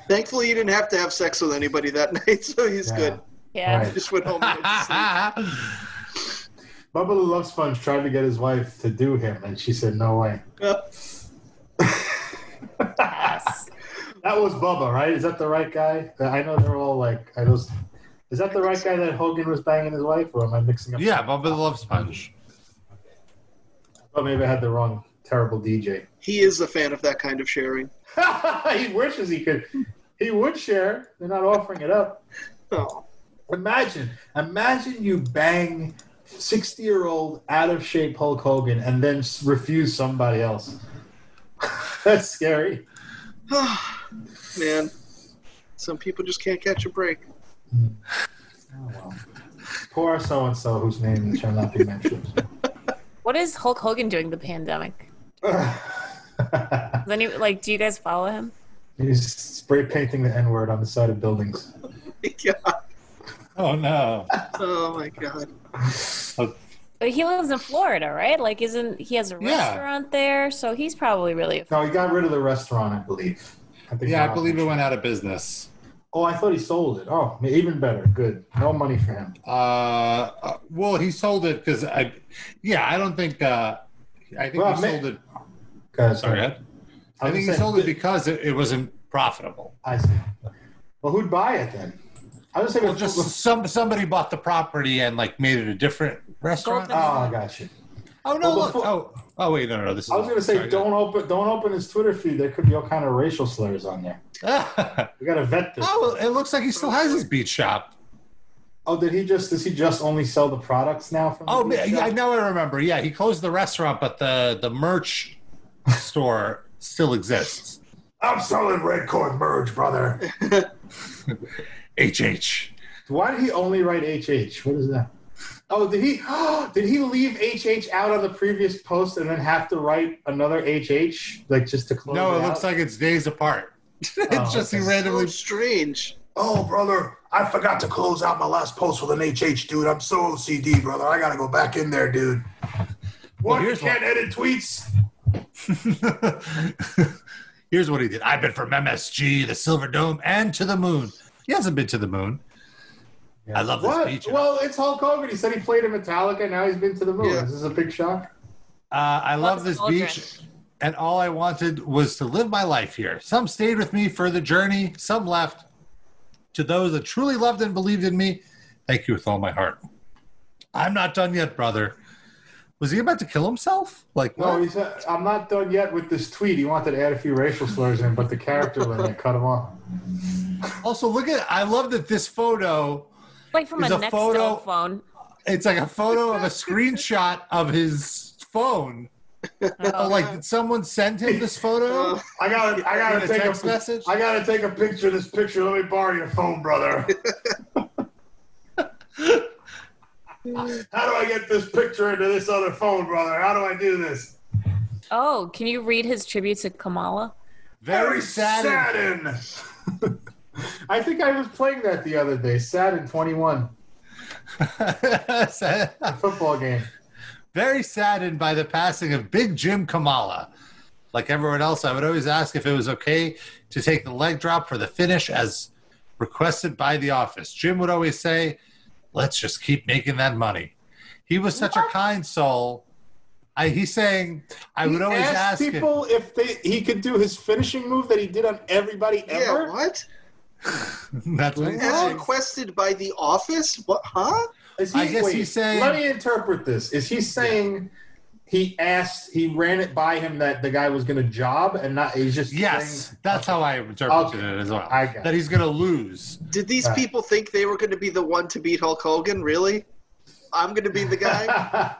Thankfully, you didn't have to have sex with anybody that night, so he's good. Yeah. Right. He just went home and went to sleep. Bubba the Love Sponge tried to get his wife to do him, and she said, no way. Yes. That was Bubba, right? Is that the right guy? I know they're all is that the right guy that Hogan was banging his wife, or am I mixing up? Yeah, Bubba the Love Sponge. Well, maybe I had the wrong terrible DJ. He is a fan of that kind of sharing. He wishes he could. He would share. They're not offering it up. Oh. Imagine you bang 60-year-old out-of-shape Hulk Hogan and then refuse somebody else. That's scary. Man, some people just can't catch a break. Oh, well. Poor so-and-so whose name shall not be mentioned. What is Hulk Hogan doing the pandemic? Then do you guys follow him? He's spray painting the N-word on the side of buildings. Oh my God. Oh no. Oh my God. But he lives in Florida, right? He has a restaurant there, so he's probably really... No, he got rid of the restaurant, I believe. I believe it went out of business. Oh, I thought he sold it. Oh, even better. Good. No money for him. Well, he sold it because I don't think... he sold it... Sorry, Ed. I think he sold it because it wasn't profitable. I see. Well, who'd buy it then? I was saying, somebody bought the property and made it a different restaurant. Oh, I got you. Oh no! Well, wait, no. This is. I was gonna say, don't open his Twitter feed. There could be all kind of racial slurs on there. We gotta vet this. Oh, it looks like he still has his beach shop. Oh, does he just only sell the products now? Now I remember. Yeah, he closed the restaurant, but the merch store still exists. I'm selling red corn merch, brother. HH. Why did he only write HH? What is that? Oh, did he leave HH out on the previous post and then have to write another HH just to close it out? No, it looks like it's days apart. It's just randomly so strange. Oh, brother, I forgot to close out my last post with an HH, dude. I'm so OCD, brother. I gotta go back in there, dude. What? You can't edit tweets? Here's what he did. I've been from MSG, the Silver Dome, and to the moon. He hasn't been to the moon. Yeah. I love this speech. Well, it's Hulk Hogan. He said he played in Metallica. Now he's been to the moon. Yeah. Is this a big shock? I love this beach, and all I wanted was to live my life here. Some stayed with me for the journey. Some left. To those that truly loved and believed in me, thank you with all my heart. I'm not done yet, brother. Was he about to kill himself? Like, no, he said, I'm not done yet with this tweet. He wanted to add a few racial slurs in, but the character limit cut him off. Also, look at, I love that this photo like from is a photo, phone. It's like a photo of a screenshot of his phone. Oh, like did someone send him this photo? I gotta take a message. I gotta take a picture of this picture. Let me borrow your phone, brother. How do I get this picture into this other phone, brother? How do I do this? Oh, can you read his tribute to Kamala? Very saddened. I think I was playing that the other day. Saddened 21. A football game. Very saddened by the passing of Big Jim Kamala. Like everyone else, I would always ask if it was okay to take the leg drop for the finish as requested by the office. Jim would always say, let's just keep making that money. He was such a kind soul. He's saying, would always ask people if he could do his finishing move that he did on everybody ever. Yeah, what? That's what as requested by the office? What? Huh? He's saying. Let me interpret this. Is he saying he ran it by him that the guy was going to job and not? He's just saying, that's how I interpreted it as well. That he's going to lose. Did these people think they were going to be the one to beat Hulk Hogan? Really? I'm going to be the guy.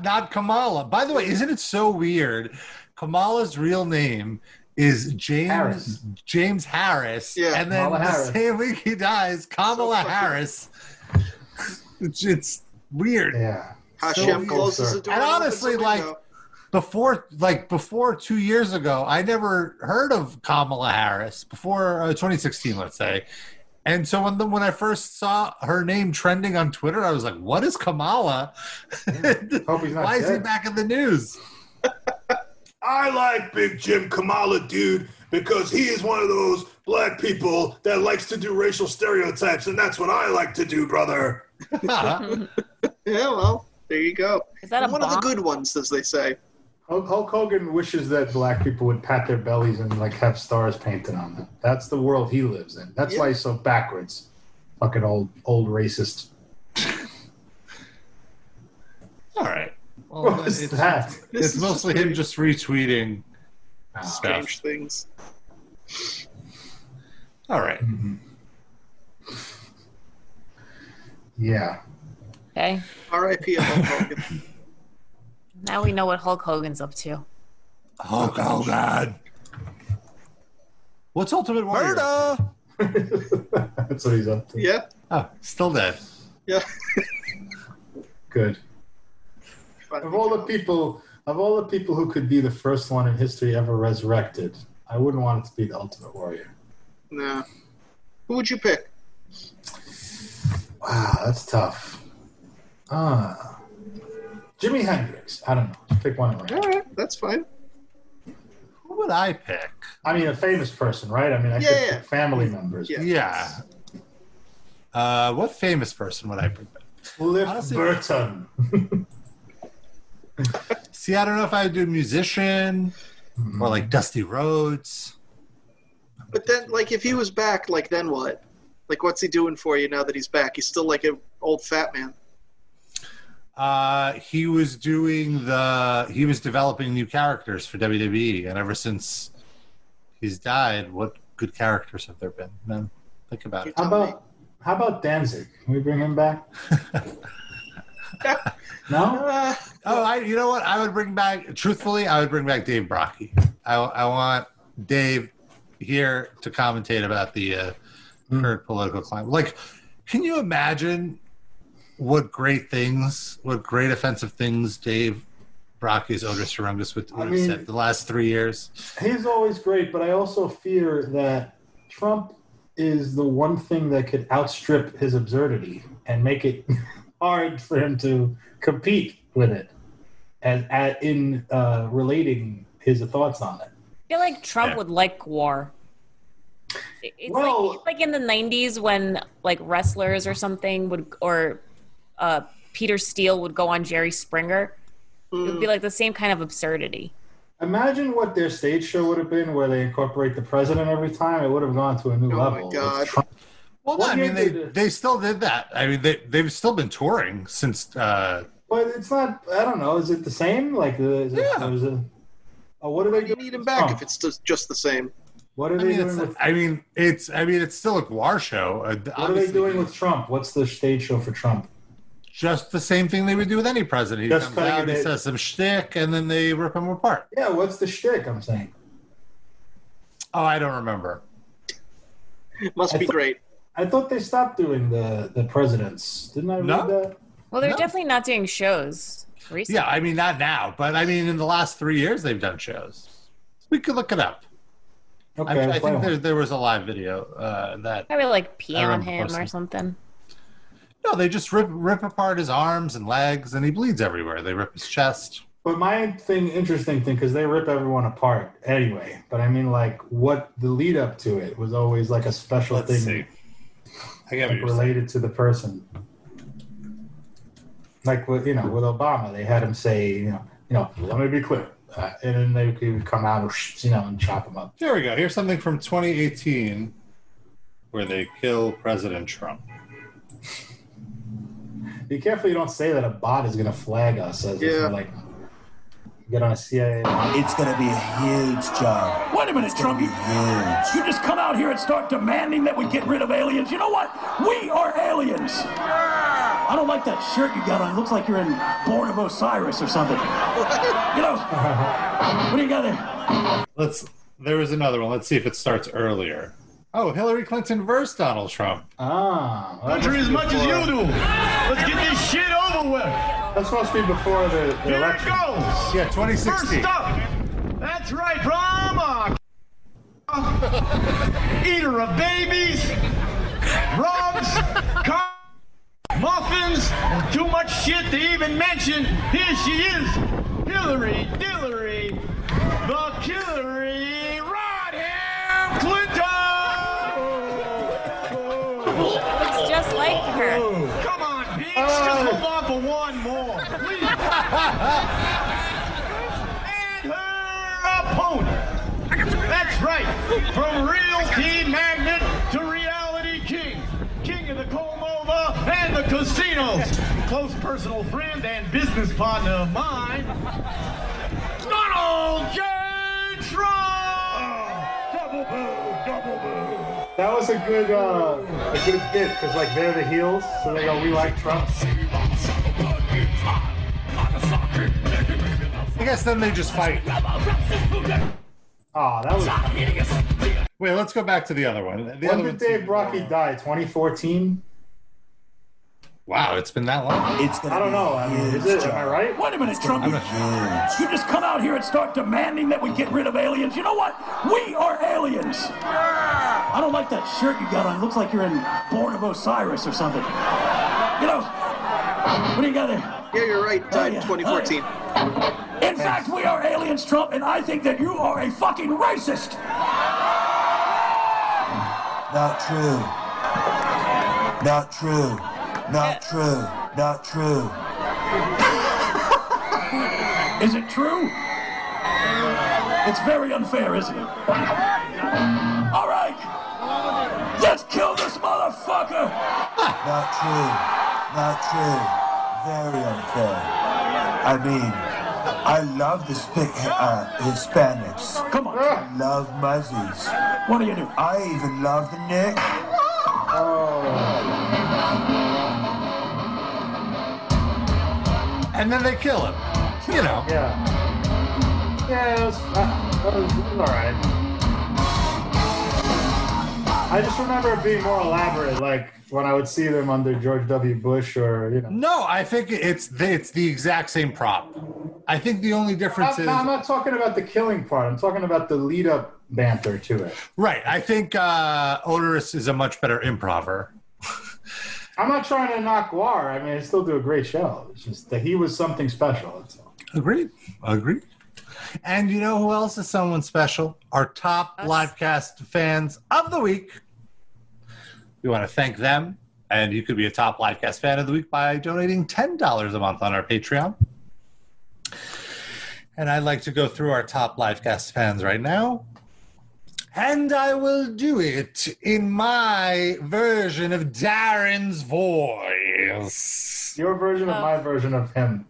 not Kamala. By the way, isn't it so weird? Kamala's real name is James Harris, yeah. And then the same week he dies, Kamala Harris. It's weird. Yeah. Hashem closes the door. And honestly, before 2 years ago, I never heard of Kamala Harris before 2016, let's say. And so when I first saw her name trending on Twitter, I was like, "What is Kamala? Yeah, why is he back in the news?" I like Big Jim Kamala, dude, because he is one of those black people that likes to do racial stereotypes, and that's what I like to do, brother. Yeah, well, there you go. Is that one of the good ones, as they say? Hulk Hogan wishes that black people would pat their bellies and like have stars painted on them. That's the world he lives in. That's why he's so backwards. Fucking old racist. All right. Well, what is that? It's mostly him just retweeting strange things. All right. Mm-hmm. Yeah. Okay. R.I.P. Hulk Hogan. Now we know what Hulk Hogan's up to. Hulk Hogan. What's Ultimate Warrior? Murder. That's what he's up to. Yeah. Oh, still dead. Yeah. Good. Of all the people who could be the first one in history ever resurrected, I wouldn't want it to be the Ultimate Warrior. No. Who would you pick? Wow, that's tough. Jimi Hendrix. I don't know. Just pick one. All right, that's fine. Who would I pick? I mean, a famous person, right? I mean, I could pick family members. Yeah. What famous person would I pick? Cliff Burton. See, I don't know if I would do musician or like Dusty Rhodes. But then, like, if he was back, like, then what? Like, what's he doing for you now that he's back? He's still like an old fat man. He was developing new characters for WWE, and ever since he's died, what good characters have there been? Man, think about it. How about Danzig? Can we bring him back? No. You know what? I would bring back. Truthfully, I would bring back Dave Brockie. I want Dave here to commentate about the current political climate. Like, can you imagine what great offensive things Dave Rocky's Odorous Horrendous with what he said the last 3 years. He's always great, but I also fear that Trump is the one thing that could outstrip his absurdity and make it hard for him to compete with it in relating his thoughts on it. I feel like Trump would like war. It's like in the 90s when like wrestlers or something would, or Peter Steele would go on Jerry Springer. It would be like the same kind of absurdity. Imagine what their stage show would have been where they incorporate the president every time. It would have gone to a new level. My God. Well, no, I mean, they still did that. I mean, they've still been touring since... But it's not... I don't know. Is it the same? Like, what do they do? You need him back if it's just the same. What are they doing with... it's still a war show. What are they doing with Trump? What's the stage show for Trump? Just the same thing they would do with any president. He comes out, he says some shtick, and then they rip him apart. Yeah, what's the shtick, I'm saying? Oh, I don't remember. It must be great. I thought they stopped doing the presidents. Didn't I read that? Well, they're definitely not doing shows recently. Yeah, I mean, not now. But, I mean, in the last 3 years, they've done shows. We could look it up. Okay, I think there was a live video that... Probably, like, pee on him or something. No, they just rip apart his arms and legs, and he bleeds everywhere. They rip his chest. But my interesting thing, because they rip everyone apart anyway. But I mean, like, what the lead up to it was always like a special thing. I got like, related to the person. Like, with Obama, they had him say, let me be clear. And then they could come out, and chop him up. There we go. Here's something from 2018 where they kill President Trump. Be careful you don't say that a bot is going to flag us as if like get on a CIA. It's going to be a huge job. Wait a minute, Trump. You just come out here and start demanding that we get rid of aliens. You know what? We are aliens. I don't like that shirt you got on. It looks like you're in Born of Osiris or something. What do you got there? There was another one. Let's see if it starts earlier. Oh, Hillary Clinton versus Donald Trump. Ah. Country as much as you do. Let's get this shit over with. That's supposed to be before the election. Here it goes. Yeah, 2016. First up, that's right, Rama. Eater of babies, rubs, muffins, and too much shit to even mention. Here she is, Hillary Dillery, the Killery Rodham Clinton. Looks just like her. Come on, bitch. Just hold on for one more, please. And her opponent. That's right. From real teen magnet to reality king. King of the comb-over and the casinos. Close personal friend and business partner of mine, Donald J. Trump. Double boo, double boo. That was a good bit, because like they're the heels, so they go, we like Trump. I guess then they just fight. Oh, that was... Wait, let's go back to the other one. When did Dave Brocky die? 2014? Wow, it's been that long. I don't know. I mean, am I right? Wait a minute, Trump. You just come out here and start demanding that we get rid of aliens. You know what? We are aliens. I don't like that shirt you got on. It looks like you're in Born of Osiris or something. What do you got there? Yeah, you're right. Died in 2014. In fact, we are aliens, Trump, and I think that you are a fucking racist. Not true. Not true. Not true. Not true. Is it true? It's very unfair, isn't it? All right. Let's kill this motherfucker. Not true. Not true. Very unfair. I mean, I love the Hispanics. Come on. I love Muzzies. What do you do? I even love the Nick. And then they kill him. Yeah. Yeah, it was all right. I just remember it being more elaborate, like when I would see them under George W. Bush or. No, I think it's the exact same prop. I think the only difference is... I'm not talking about the killing part. I'm talking about the lead-up banter to it. Right. I think Odorous is a much better improver. I'm not trying to knock Guar. I mean, I still do a great show. It's just that he was something special. That's all. Agreed. Agreed. And you know who else is someone special? Our top livecast fans of the week. We want to thank them. And you could be a top livecast fan of the week by donating $10 a month on our Patreon. And I'd like to go through our top livecast fans right now. And I will do it in my version of Darren's voice. Your version of my version of him.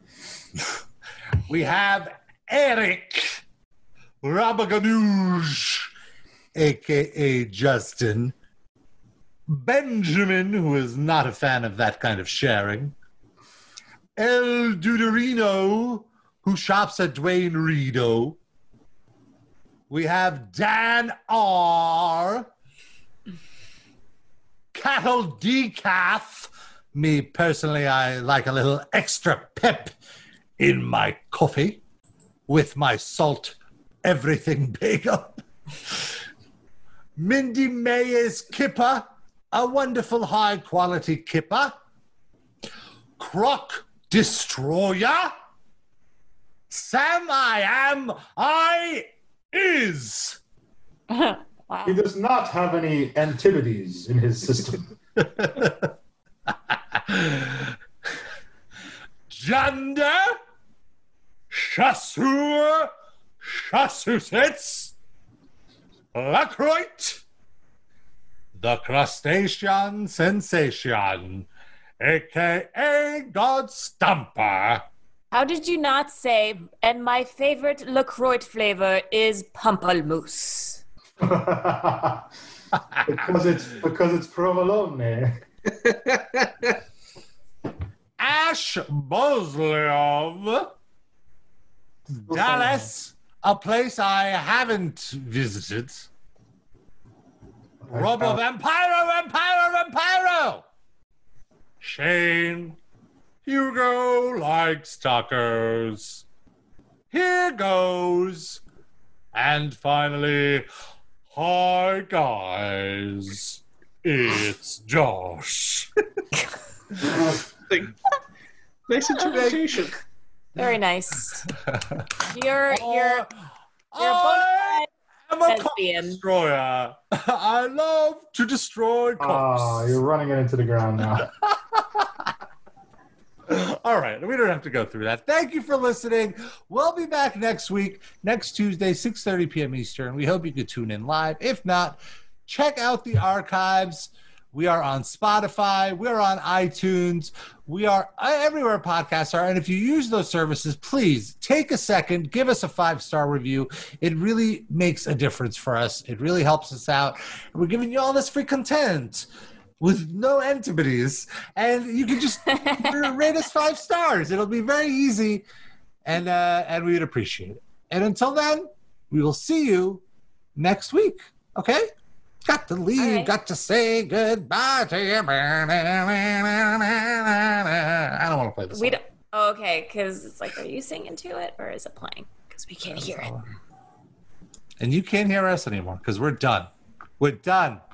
We have Eric Rabaganuge, a.k.a. Justin. Benjamin, who is not a fan of that kind of sharing. El Duderino, who shops at Dwayne Redo. We have Dan R. Cattle Decaf. Me, personally, I like a little extra pep in my coffee with my salt everything bagel. Mindy Mayer's Kipper. A wonderful high-quality kipper. Croc Destroyer. Sam I am, I... is. Wow. He does not have any antipodes in his system. Janda Chasseur Chassusets Lacroix, the crustacean sensation, a.k.a. God Stomper. How did you not say, and my favorite LaCroix flavor is pamplemousse? because it's provolone. Ash Bozlov. Dallas, a place I haven't visited. Robo Vampiro. Shane. Hugo likes tacos. Here goes. And finally, hi guys, it's Josh. Nice introduction. Very nice. I'm a cock destroyer. I love to destroy cocks. Oh, you're running it into the ground now. All right, we don't have to go through that. Thank you for listening. We'll be back next week, next Tuesday, 6:30 p.m. Eastern. We hope you could tune in live. If not, check out the archives. We are on Spotify. We're on iTunes. We are everywhere podcasts are. And if you use those services, please take a second, give us a 5-star review. It really makes a difference for us. It really helps us out. We're giving you all this free content with no antipodes, and you can just rate us 5 stars. It'll be very easy, and we would appreciate it. And until then, we will see you next week, okay? Got to leave, right. Got to say goodbye to you. I don't want to play this song. Okay, because it's like, are you singing to it, or is it playing? Because we can't hear it. And you can't hear us anymore, because we're done. We're done.